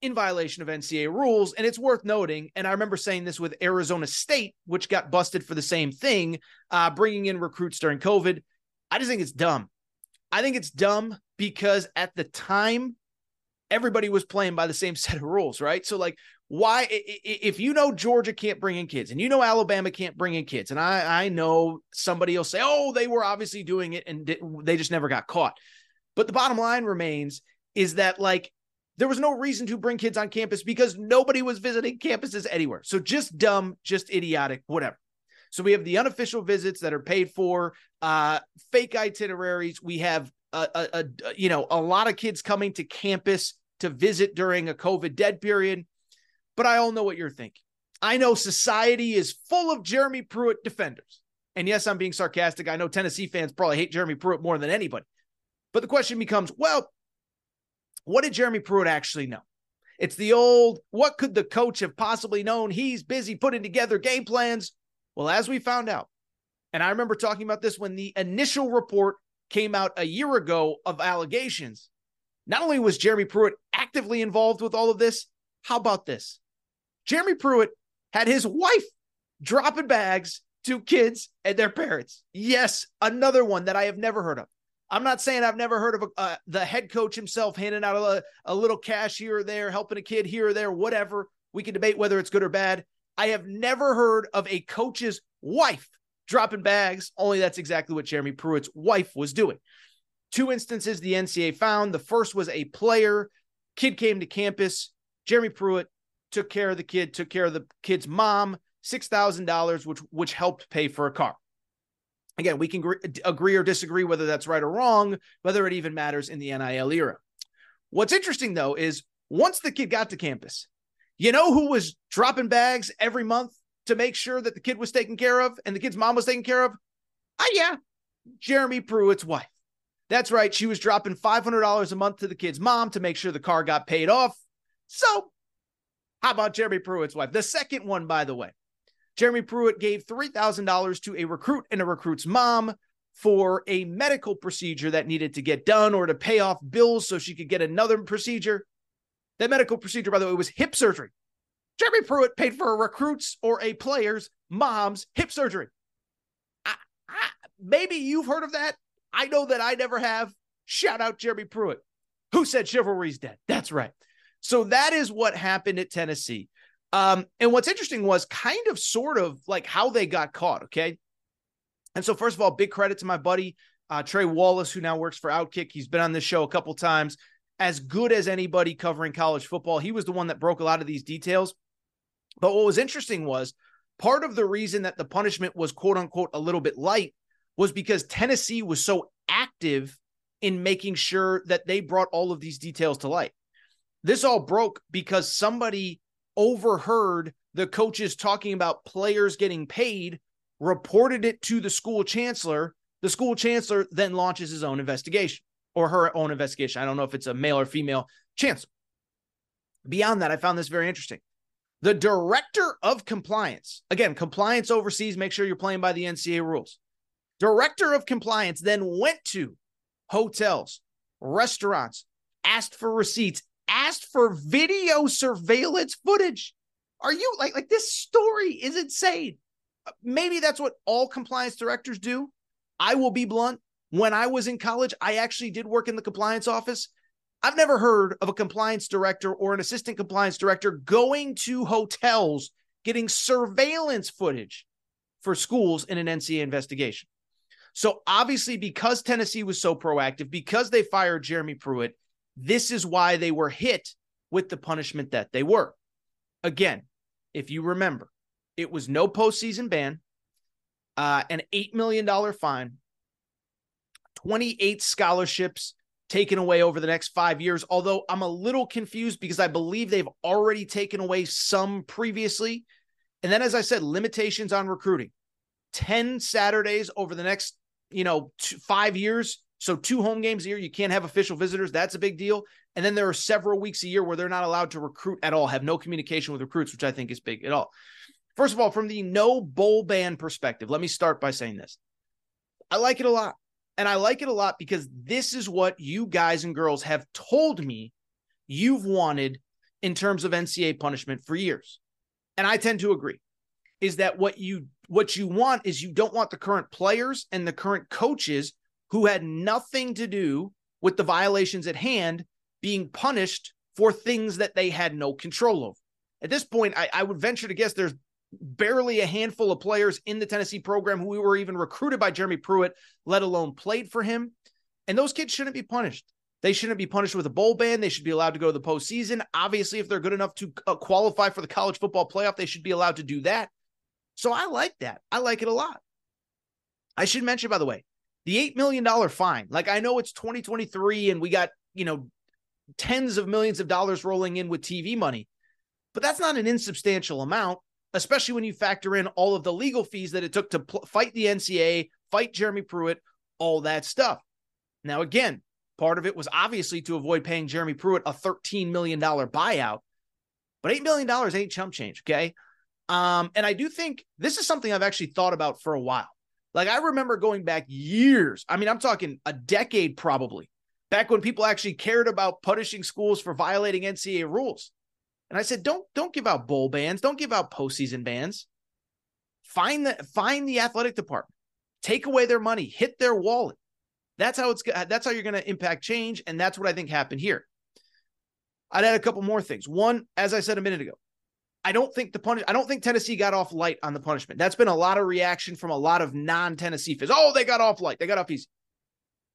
in violation of NCAA rules. And it's worth noting, and I remember saying this with Arizona State, which got busted for the same thing, bringing in recruits during COVID. I just think it's dumb. I think it's dumb because at the time, everybody was playing by the same set of rules, right? So, like, why, if you know Georgia can't bring in kids and you know Alabama can't bring in kids, and I know somebody will say, oh, they were obviously doing it and they just never got caught. But the bottom line remains is that, like, there was no reason to bring kids on campus because nobody was visiting campuses anywhere. So just dumb, just idiotic, whatever. So we have the unofficial visits that are paid for, fake itineraries. We have a lot of kids coming to campus to visit during a COVID dead period. But I all know what you're thinking. I know society is full of Jeremy Pruitt defenders. And yes, I'm being sarcastic. I know Tennessee fans probably hate Jeremy Pruitt more than anybody. But the question becomes, well, what did Jeremy Pruitt actually know? It's the old, what could the coach have possibly known? He's busy putting together game plans. Well, as we found out, and I remember talking about this when the initial report came out a year ago of allegations, not only was Jeremy Pruitt actively involved with all of this, how about this? Jeremy Pruitt had his wife dropping bags to kids and their parents. Yes, another one that I have never heard of. I'm not saying I've never heard of the head coach himself handing out a little cash here or there, helping a kid here or there, whatever. We can debate whether it's good or bad. I have never heard of a coach's wife dropping bags, only that's exactly what Jeremy Pruitt's wife was doing. Two instances the NCAA found. The first was a player. Kid came to campus. Jeremy Pruitt took care of the kid, took care of the kid's mom, $6,000, which helped pay for a car. Again, we can agree or disagree whether that's right or wrong, whether it even matters in the NIL era. What's interesting, though, is once the kid got to campus, you know who was dropping bags every month to make sure that the kid was taken care of and the kid's mom was taken care of? Yeah, Jeremy Pruitt's wife. That's right. She was dropping $500 a month to the kid's mom to make sure the car got paid off. So how about Jeremy Pruitt's wife? The second one, by the way, Jeremy Pruitt gave $3,000 to a recruit and a recruit's mom for a medical procedure that needed to get done or to pay off bills so she could get another procedure. That medical procedure, by the way, was hip surgery. Jeremy Pruitt paid for a recruit's or a player's mom's hip surgery. Maybe you've heard of that. I know that I never have. Shout out Jeremy Pruitt, who said chivalry's dead. That's right. So that is what happened at Tennessee. And what's interesting was kind of sort of like how they got caught. Okay. And so first of all, big credit to my buddy, Trey Wallace, who now works for Outkick. He's been on this show a couple times, as good as anybody covering college football. He was the one that broke a lot of these details. But what was interesting was part of the reason that the punishment was quote unquote a little bit light was because Tennessee was so active in making sure that they brought all of these details to light. This all broke because somebody overheard the coaches talking about players getting paid, reported it to the school chancellor. The school chancellor then launches his own investigation, or her own investigation. I don't know if it's a male or female chancellor. Beyond that, I found this very interesting. The director of compliance, again, compliance oversees, make sure you're playing by the NCAA rules. Director of compliance then went to hotels, restaurants, asked for receipts, asked for video surveillance footage. Are you like this story is insane. Maybe that's what all compliance directors do. I will be blunt. When I was in college, I actually did work in the compliance office. I've never heard of a compliance director or an assistant compliance director going to hotels, getting surveillance footage for schools in an NCAA investigation. So obviously, because Tennessee was so proactive, because they fired Jeremy Pruitt, this is why they were hit with the punishment that they were. Again, if you remember, it was no postseason ban, an $8 million fine, 28 scholarships taken away over the next 5 years, although I'm a little confused because I believe they've already taken away some previously. And then, as I said, limitations on recruiting. 10 Saturdays over the next 5 years. So 2 home games a year. You can't have official visitors. That's a big deal. And then there are several weeks a year where they're not allowed to recruit at all, have no communication with recruits, which I think is big at all. First of all, from the no bowl ban perspective, let me start by saying this. I like it a lot. And I like it a lot because this is what you guys and girls have told me you've wanted in terms of NCAA punishment for years. And I tend to agree, is that what you want is you don't want the current players and the current coaches who had nothing to do with the violations at hand being punished for things that they had no control over. At this point, I would venture to guess there's barely a handful of players in the Tennessee program who were even recruited by Jeremy Pruitt, let alone played for him. And those kids shouldn't be punished. They shouldn't be punished with a bowl ban. They should be allowed to go to the postseason. Obviously, if they're good enough to qualify for the college football playoff, they should be allowed to do that. So I like that. I like it a lot. I should mention, by the way, the $8 million fine. Like, I know it's 2023 and we got, tens of millions of dollars rolling in with TV money, but that's not an insubstantial amount, especially when you factor in all of the legal fees that it took to fight the NCAA, fight Jeremy Pruitt, all that stuff. Now, again, part of it was obviously to avoid paying Jeremy Pruitt a $13 million buyout, but $8 million ain't chump change, okay? And I do think this is something I've actually thought about for a while. Like, I remember going back years. I mean, I'm talking a decade probably, back when people actually cared about punishing schools for violating NCAA rules. And I said, don't give out bowl bans. Don't give out postseason bans. Find the athletic department, take away their money, hit their wallet. That's how you're going to impact change. And that's what I think happened here. I'd add a couple more things. One, as I said a minute ago, I don't think Tennessee got off light on the punishment. That's been a lot of reaction from a lot of non-Tennessee fans. Oh, they got off light. They got off easy.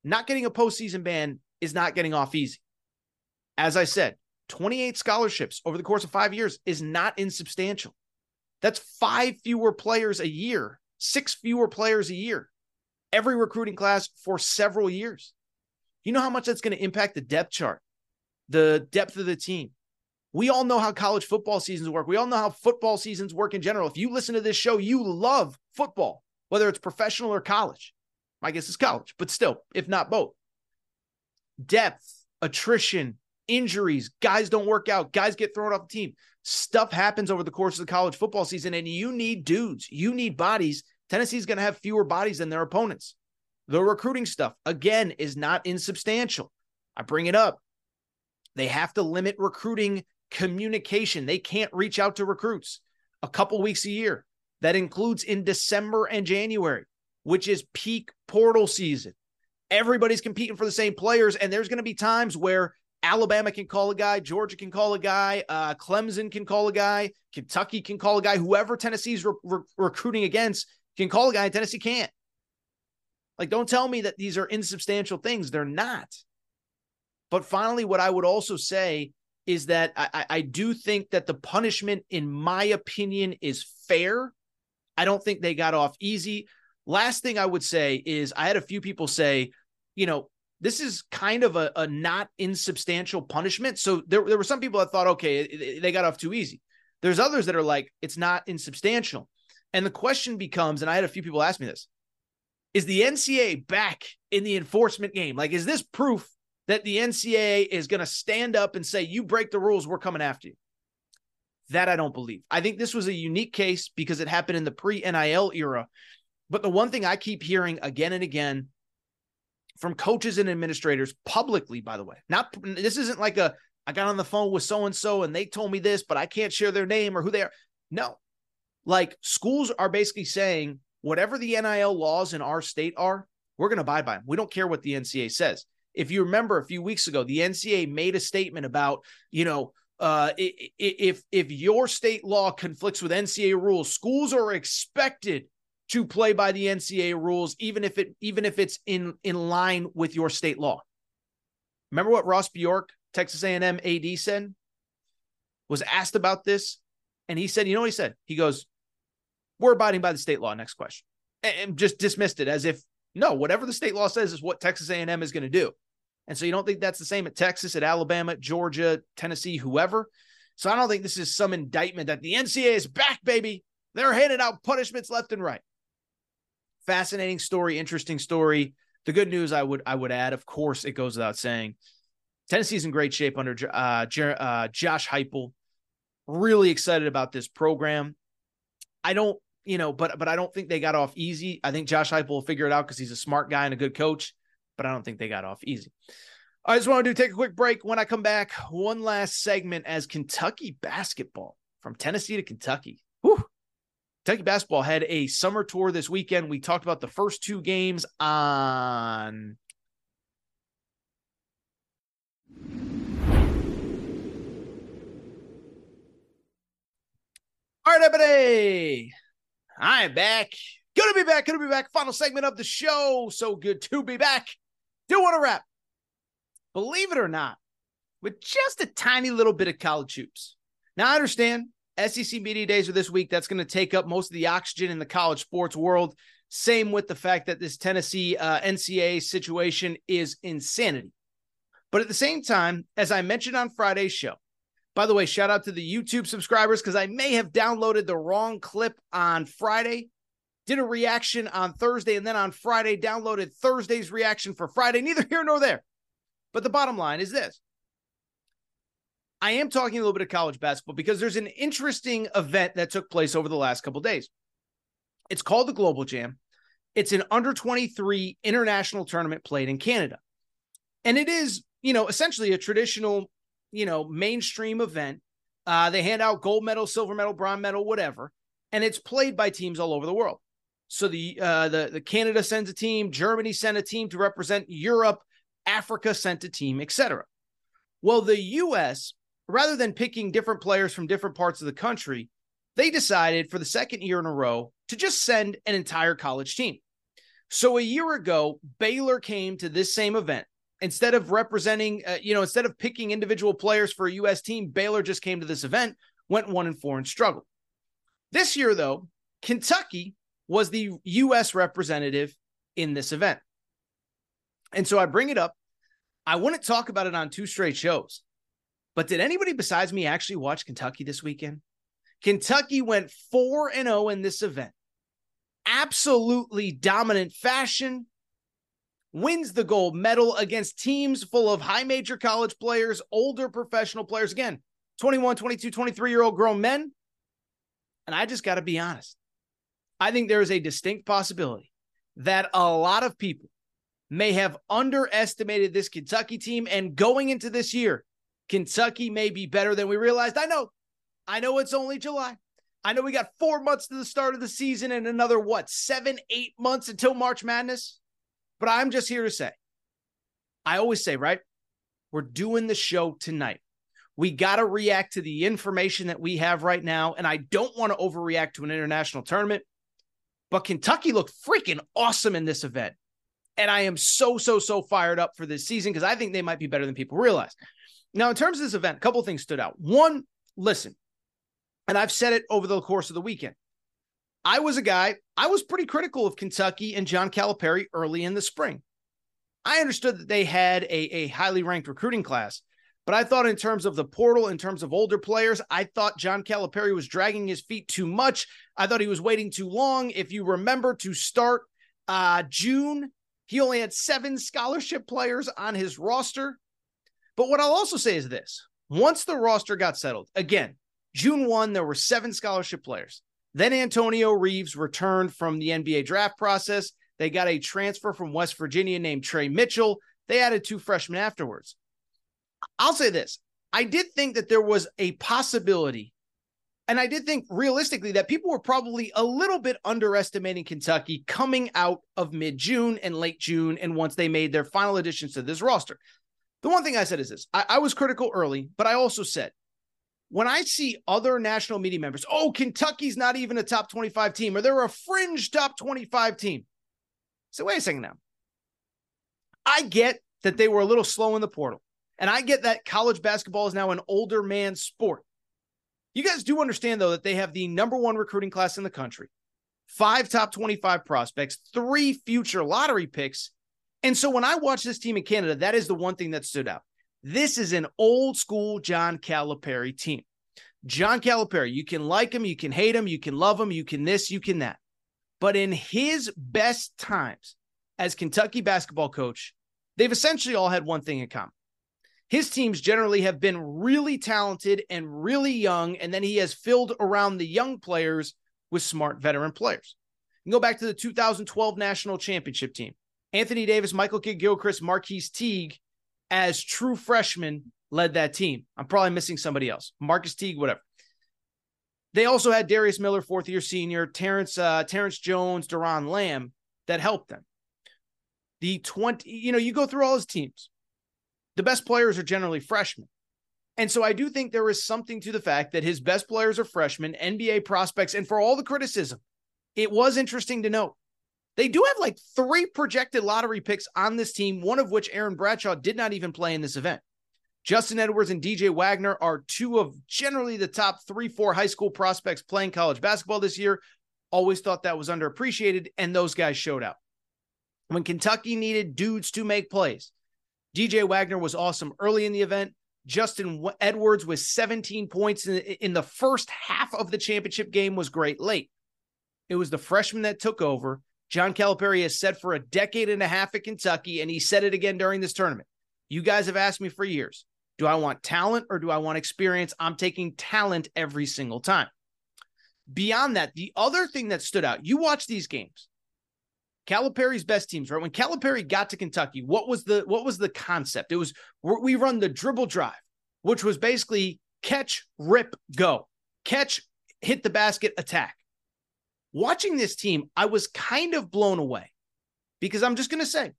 Not getting a postseason ban is not getting off easy. As I said, 28 scholarships over the course of 5 years is not insubstantial. That's 5 fewer players a year, 6 fewer players a year, every recruiting class for several years. You know how much that's going to impact the depth chart, the depth of the team. We all know how college football seasons work. We all know how football seasons work in general. If you listen to this show, you love football, whether it's professional or college. My guess is college, but still, if not both. Depth, attrition, injuries, guys don't work out, guys get thrown off the team. Stuff happens over the course of the college football season, and you need dudes. You need bodies. Tennessee's going to have fewer bodies than their opponents. The recruiting stuff, again, is not insubstantial. I bring it up. They have to limit recruiting communication. They can't reach out to recruits a couple weeks a year. That includes in December and January, which is peak portal season. everybody's competing for the same players, and there's going to be times where Alabama can call a guy, Georgia can call a guy, Clemson can call a guy, Kentucky can call a guy, whoever Tennessee's recruiting against can call a guy, and Tennessee can't. Like, don't tell me that these are insubstantial things. They're not. But finally, what I would also say is that I do think that the punishment, in my opinion, is fair. I don't think they got off easy. Last thing I would say is I had a few people say, you know, this is kind of a not insubstantial punishment. So there were some people that thought, okay, they got off too easy. There's others that are like, it's not insubstantial. And the question becomes, and I had a few people ask me this, is the NCAA back in the enforcement game? Like, is this proof that the NCAA is going to stand up and say, you break the rules, we're coming after you? That I don't believe. I think this was a unique case because it happened in the pre-NIL era. But the one thing I keep hearing again and again from coaches and administrators publicly, by the way, not, this isn't like a, I got on the phone with so-and-so and they told me this, but I can't share their name or who they are. No, like schools are basically saying whatever the NIL laws in our state are, we're going to abide by them. We don't care what the NCAA says. If you remember a few weeks ago, the NCAA made a statement about, you know, if your state law conflicts with NCAA rules, schools are expected to play by the NCAA rules, even if it's in line with your state law. Remember what Ross Bjork, Texas A&M AD, said? Was asked about this, and he said, you know what he said? He goes, we're abiding by the state law, next question. And just dismissed it as if, no, whatever the state law says is what Texas A&M is going to do. And so you don't think that's the same at Texas, at Alabama, Georgia, Tennessee, whoever. So I don't think this is some indictment that the NCAA is back, baby. They're handing out punishments left and right. Fascinating story, interesting story. The good news I would add, of course, it goes without saying, Tennessee's in great shape under Josh Heupel. Really excited about this program. I don't, you know, but I don't think they got off easy. I think Josh Heupel will figure it out because he's a smart guy and a good coach, but I don't think they got off easy. I just want to take a quick break. When I come back, one last segment as Kentucky basketball from Tennessee to Kentucky. Whew. Kentucky basketball had a summer tour this weekend. We talked about the first two games on. All right, everybody. I am back. Good to be back. Final segment of the show. So good to be back. Do want to wrap, believe it or not, with just a tiny little bit of college hoops. Now, I understand SEC media days are this week. That's going to take up most of the oxygen in the college sports world. Same with the fact that this Tennessee NCAA situation is insanity. But at the same time, as I mentioned on Friday's show, by the way, shout out to the YouTube subscribers because I may have downloaded the wrong clip on Friday, did a reaction on Thursday, and then on Friday downloaded Thursday's reaction for Friday. Neither here nor there. But the bottom line is this. I am talking a little bit of college basketball because there's an interesting event that took place over the last couple of days. It's called the Global Jam. It's an under-23 international tournament played in Canada. And it is, you know, essentially a traditional, you know, mainstream event. They hand out gold medal, silver medal, bronze medal, whatever. And it's played by teams all over the world. So the Canada sends a team, Germany sent a team to represent Europe, Africa sent a team, etc. Well, the U.S., rather than picking different players from different parts of the country, they decided for the second year in a row to just send an entire college team. So a year ago, Baylor came to this same event. Instead of representing, instead of picking individual players for a U.S. team, Baylor just came to this event, went 1-4 and struggled. This year, though, Kentucky was the U.S. representative in this event. And so I bring it up. I wouldn't talk about it on two straight shows. But did anybody besides me actually watch Kentucky this weekend? Kentucky went 4-0 in this event. Absolutely dominant fashion. Wins the gold medal against teams full of high major college players, older professional players. Again, 21, 22, 23-year-old grown men. And I just got to be honest. I think there is a distinct possibility that a lot of people may have underestimated this Kentucky team. And going into this year, Kentucky may be better than we realized. I know it's only July. I know we got 4 months to the start of the season and another, 7-8 months until March Madness. But I'm just here to say, I always say, right, we're doing the show tonight. We got to react to the information that we have right now, and I don't want to overreact to an international tournament, but Kentucky looked freaking awesome in this event. And I am so fired up for this season because I think they might be better than people realize. Now, in terms of this event, a couple of things stood out. One, listen, and I've said it over the course of the weekend. I was pretty critical of Kentucky and John Calipari early in the spring. I understood that they had a highly ranked recruiting class, but I thought in terms of the portal, in terms of older players, I thought John Calipari was dragging his feet too much. I thought he was waiting too long. If you remember, to start June, he only had 7 scholarship players on his roster. But what I'll also say is this. Once the roster got settled, again, June 1, there were 7 scholarship players. Then Antonio Reeves returned from the NBA draft process. They got a transfer from West Virginia named Trey Mitchell. They added 2 freshmen afterwards. I'll say this. I did think that there was a possibility, and I did think realistically that people were probably a little bit underestimating Kentucky coming out of mid-June and late June, and once they made their final additions to this roster. The one thing I said is this. I was critical early, but I also said, when I see other national media members, oh, Kentucky's not even a top 25 team, or they're a fringe top 25 team. So wait a second now. I get that they were a little slow in the portal, and I get that college basketball is now an older man's sport. You guys do understand, though, that they have the #1 recruiting class in the country, 5 top 25 prospects, 3 future lottery picks. And so when I watch this team in Canada, that is the one thing that stood out. This is an old school John Calipari team. John Calipari, you can like him, you can hate him, you can love him, you can this, you can that. But in his best times as Kentucky basketball coach, they've essentially all had one thing in common. His teams generally have been really talented and really young, and then he has filled around the young players with smart veteran players. You can go back to the 2012 National Championship team. Anthony Davis, Michael Kidd-Gilchrist, Marquise Teague, as true freshmen, led that team. I'm probably missing somebody else. Marcus Teague, whatever. They also had Darius Miller, fourth-year senior, Terrence Jones, Deron Lamb, that helped them. You go through all his teams. The best players are generally freshmen. And so I do think there is something to the fact that his best players are freshmen, NBA prospects, and for all the criticism, it was interesting to note. They do have 3 projected lottery picks on this team, one of which Aaron Bradshaw did not even play in this event. Justin Edwards and DJ Wagner are 2 of generally the top 3-4 high school prospects playing college basketball this year. Always thought that was underappreciated, and those guys showed out. When Kentucky needed dudes to make plays, DJ Wagner was awesome early in the event. Justin Edwards with 17 points in the first half of the championship game was great late. It was the freshman that took over. John Calipari has said for a decade and a half at Kentucky, and he said it again during this tournament. You guys have asked me for years, do I want talent or do I want experience? I'm taking talent every single time. Beyond that, the other thing that stood out, you watch these games, Calipari's best teams, right? When Calipari got to Kentucky, what was the concept? It was, we run the dribble drive, which was basically catch, rip, go. Catch, hit the basket, attack. Watching this team, I was kind of blown away because I'm just going to say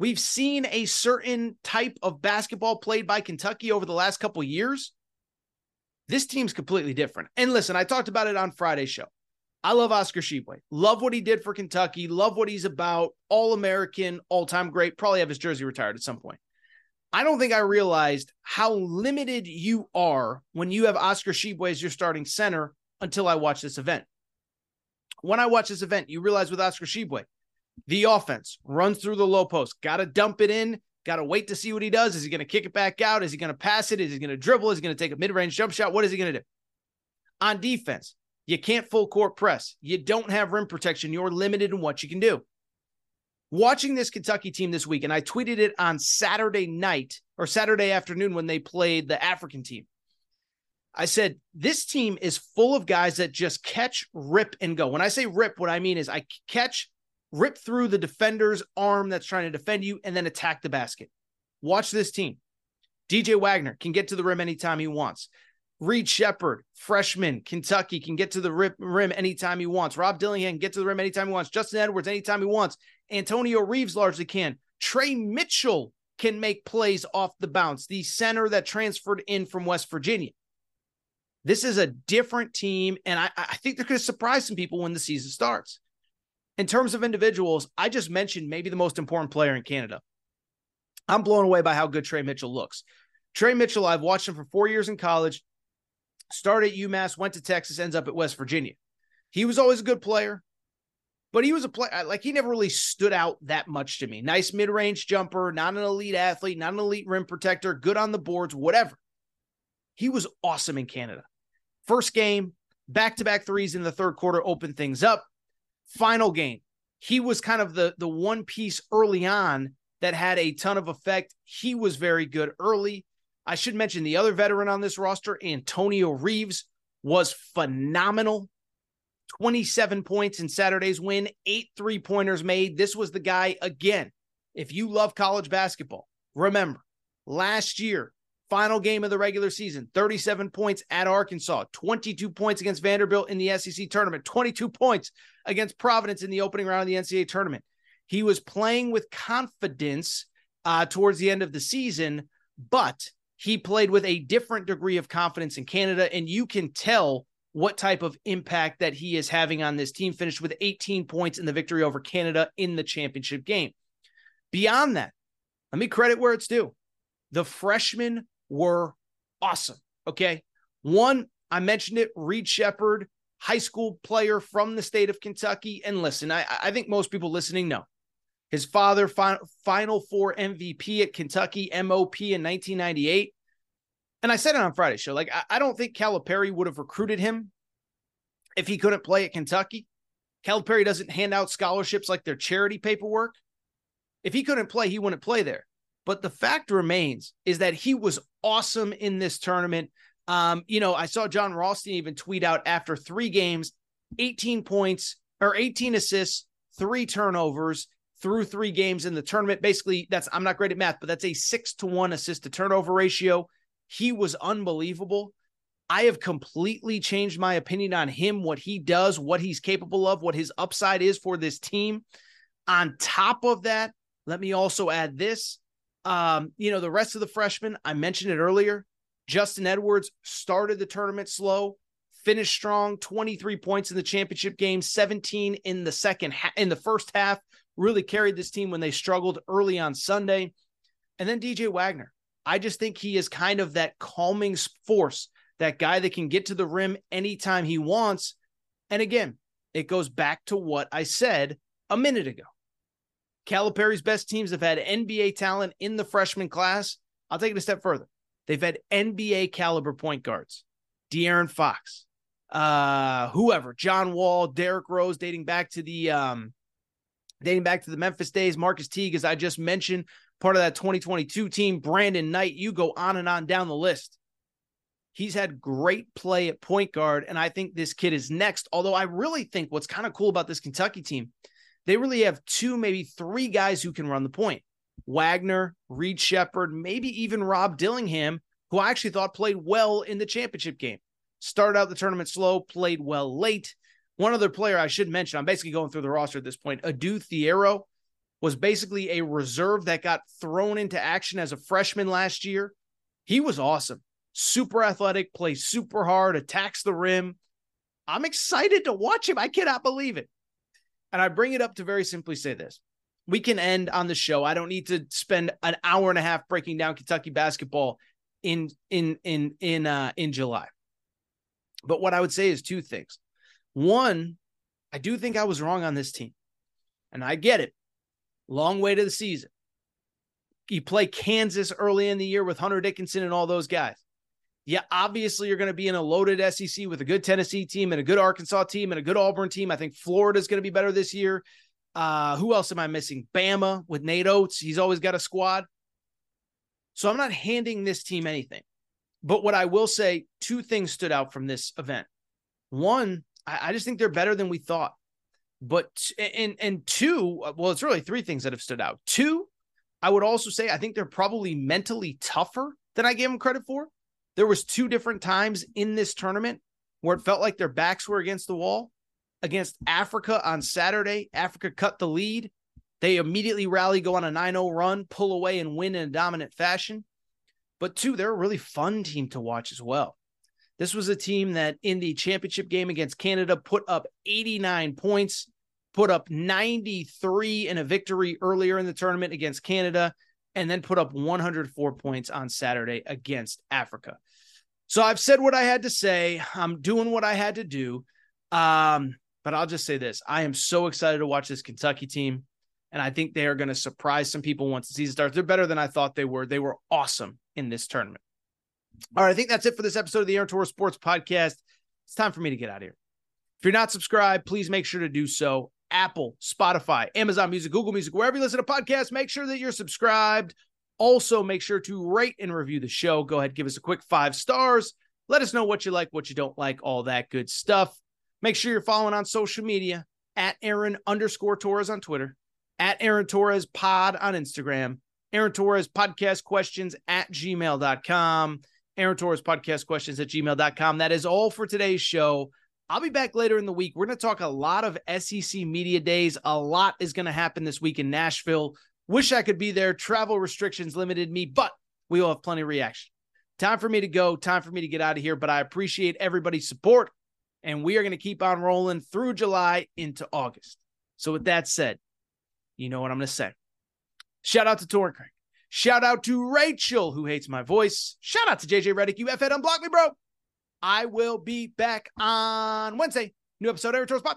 we've seen a certain type of basketball played by Kentucky over the last couple of years. This team's completely different. And listen, I talked about it on Friday's show. I love Oscar Tshiebwe. Love what he did for Kentucky. Love what he's about. All-American, all-time great. Probably have his jersey retired at some point. I don't think I realized how limited you are when you have Oscar Tshiebwe as your starting center until I watched this event. When I watch this event, you realize with Oscar Tshiebwe, the offense runs through the low post. Got to dump it in. Got to wait to see what he does. Is he going to kick it back out? Is he going to pass it? Is he going to dribble? Is he going to take a mid-range jump shot? What is he going to do? On defense, you can't full court press. You don't have rim protection. You're limited in what you can do. Watching this Kentucky team this week, and I tweeted it on Saturday night or Saturday afternoon when they played the African team. I said, this team is full of guys that just catch, rip, and go. When I say rip, what I mean is I catch, rip through the defender's arm that's trying to defend you, and then attack the basket. Watch this team. DJ Wagner can get to the rim anytime he wants. Reed Shepard, freshman, Kentucky, can get to the rim anytime he wants. Rob Dillingham can get to the rim anytime he wants. Justin Edwards, anytime he wants. Antonio Reeves largely can. Trey Mitchell can make plays off the bounce, the center that transferred in from West Virginia. This is a different team, and I think they're going to surprise some people when the season starts. In terms of individuals, I just mentioned maybe the most important player in Canada. I'm blown away by how good Trey Mitchell looks. Trey Mitchell, I've watched him for 4 years in college, started at UMass, went to Texas, ends up at West Virginia. He was always a good player, but he was a player, like he never really stood out that much to me. Nice mid-range jumper, not an elite athlete, not an elite rim protector, good on the boards, whatever. He was awesome in Canada. First game, back-to-back threes in the third quarter, opened things up. Final game, he was kind of the one piece early on that had a ton of effect. He was very good early. I should mention the other veteran on this roster, Antonio Reeves, was phenomenal. 27 points in Saturday's win, 8 3-pointers made. This was the guy, again, if you love college basketball, remember, last year, final game of the regular season, 37 points at Arkansas, 22 points against Vanderbilt in the SEC tournament, 22 points against Providence in the opening round of the NCAA tournament. He was playing with confidence towards the end of the season, but he played with a different degree of confidence in Canada, and you can tell what type of impact that he is having on this team. Finished with 18 points in the victory over Canada in the championship game. Beyond that, let me credit where it's due. The freshmen were awesome, okay? One, I mentioned it, Reed Shepard, high school player from the state of Kentucky. And listen, I think most people listening know. His father, Final Four MVP at Kentucky, MOP in 1998. And I said it on Friday's show, like, I don't think Calipari would have recruited him if he couldn't play at Kentucky. Calipari doesn't hand out scholarships like their charity paperwork. If he couldn't play, he wouldn't play there. But the fact remains is that he was awesome in this tournament. You know, I saw John Rothstein even tweet out after 3 games, 18 points or 18 assists, 3 turnovers through 3 games in the tournament. Basically, that's, I'm not great at math, but that's a 6-to-1 assist to turnover ratio. He was unbelievable. I have completely changed my opinion on him, what he does, what he's capable of, what his upside is for this team. On top of that, let me also add this. You know, the rest of the freshmen, I mentioned it earlier. Justin Edwards started the tournament slow, finished strong, 23 points in the championship game, 17 in the first half, really carried this team when they struggled early on Sunday. And then DJ Wagner. I just think he is kind of that calming force, that guy that can get to the rim anytime he wants. And again, it goes back to what I said a minute ago. Calipari's best teams have had NBA talent in the freshman class. I'll take it a step further. They've had NBA caliber point guards, De'Aaron Fox, whoever, John Wall, Derrick Rose, dating back to the Memphis days. Marcus Teague, as I just mentioned, part of that 2022 team. Brandon Knight. You go on and on down the list. He's had great play at point guard, and I think this kid is next. Although I really think what's kind of cool about this Kentucky team, they really have 2, maybe 3 guys who can run the point. Wagner, Reed Shepard, maybe even Rob Dillingham, who I actually thought played well in the championship game. Started out the tournament slow, played well late. One other player I should mention, I'm basically going through the roster at this point, Adu Thiero was basically a reserve that got thrown into action as a freshman last year. He was awesome. Super athletic, plays super hard, attacks the rim. I'm excited to watch him. I cannot believe it. And I bring it up to very simply say this. We can end on the show. I don't need to spend an hour and a half breaking down Kentucky basketball in July. But what I would say is 2 things. One, I do think I was wrong on this team. And I get it. Long way to the season. You play Kansas early in the year with Hunter Dickinson and all those guys. Yeah, obviously you're going to be in a loaded SEC with a good Tennessee team and a good Arkansas team and a good Auburn team. I think Florida's going to be better this year. Who else am I missing? Bama with Nate Oates. He's always got a squad. So I'm not handing this team anything. But what I will say, 2 things stood out from this event. One, I just think they're better than we thought. But and 2, well, it's really 3 things that have stood out. 2, I would also say I think they're probably mentally tougher than I gave them credit for. There was two different times in this tournament where it felt like their backs were against the wall. Against Africa on Saturday, Africa cut the lead. They immediately rally, go on a 9-0 run, pull away, and win in a dominant fashion. But two, they're a really fun team to watch as well. This was a team that in the championship game against Canada put up 89 points, put up 93 in a victory earlier in the tournament against Canada, and then put up 104 points on Saturday against Africa. So I've said what I had to say. I'm doing what I had to do. But I'll just say this. I am so excited to watch this Kentucky team. And I think they are going to surprise some people once the season starts. They're better than I thought they were. They were awesome in this tournament. All right, I think that's it for this episode of the Aaron Torre Sports Podcast. It's time for me to get out of here. If you're not subscribed, please make sure to do so. Apple, Spotify, Amazon Music, Google Music, wherever you listen to podcasts, make sure that you're subscribed. Also, make sure to rate and review the show. Go ahead, give us a quick 5 stars. Let us know what you like, what you don't like, all that good stuff. Make sure you're following on social media at Aaron_Torres on Twitter, at Aaron Torres Pod on Instagram, Aaron Torres Podcast Questions at gmail.com, Aaron Torres Podcast Questions at gmail.com. That is all for today's show. I'll be back later in the week. We're going to talk a lot of SEC media days. A lot is going to happen this week in Nashville. Wish I could be there. Travel restrictions limited me, but we will have plenty of reaction. Time for me to go. Time for me to get out of here, but I appreciate everybody's support, and we are going to keep on rolling through July into August. So with that said, you know what I'm going to say. Shout out to Torrin Craig. Shout out to Rachel, who hates my voice. Shout out to JJ Reddick. You F-head, unblock me, bro. I will be back on Wednesday. New episode of Aaron Torres Pod.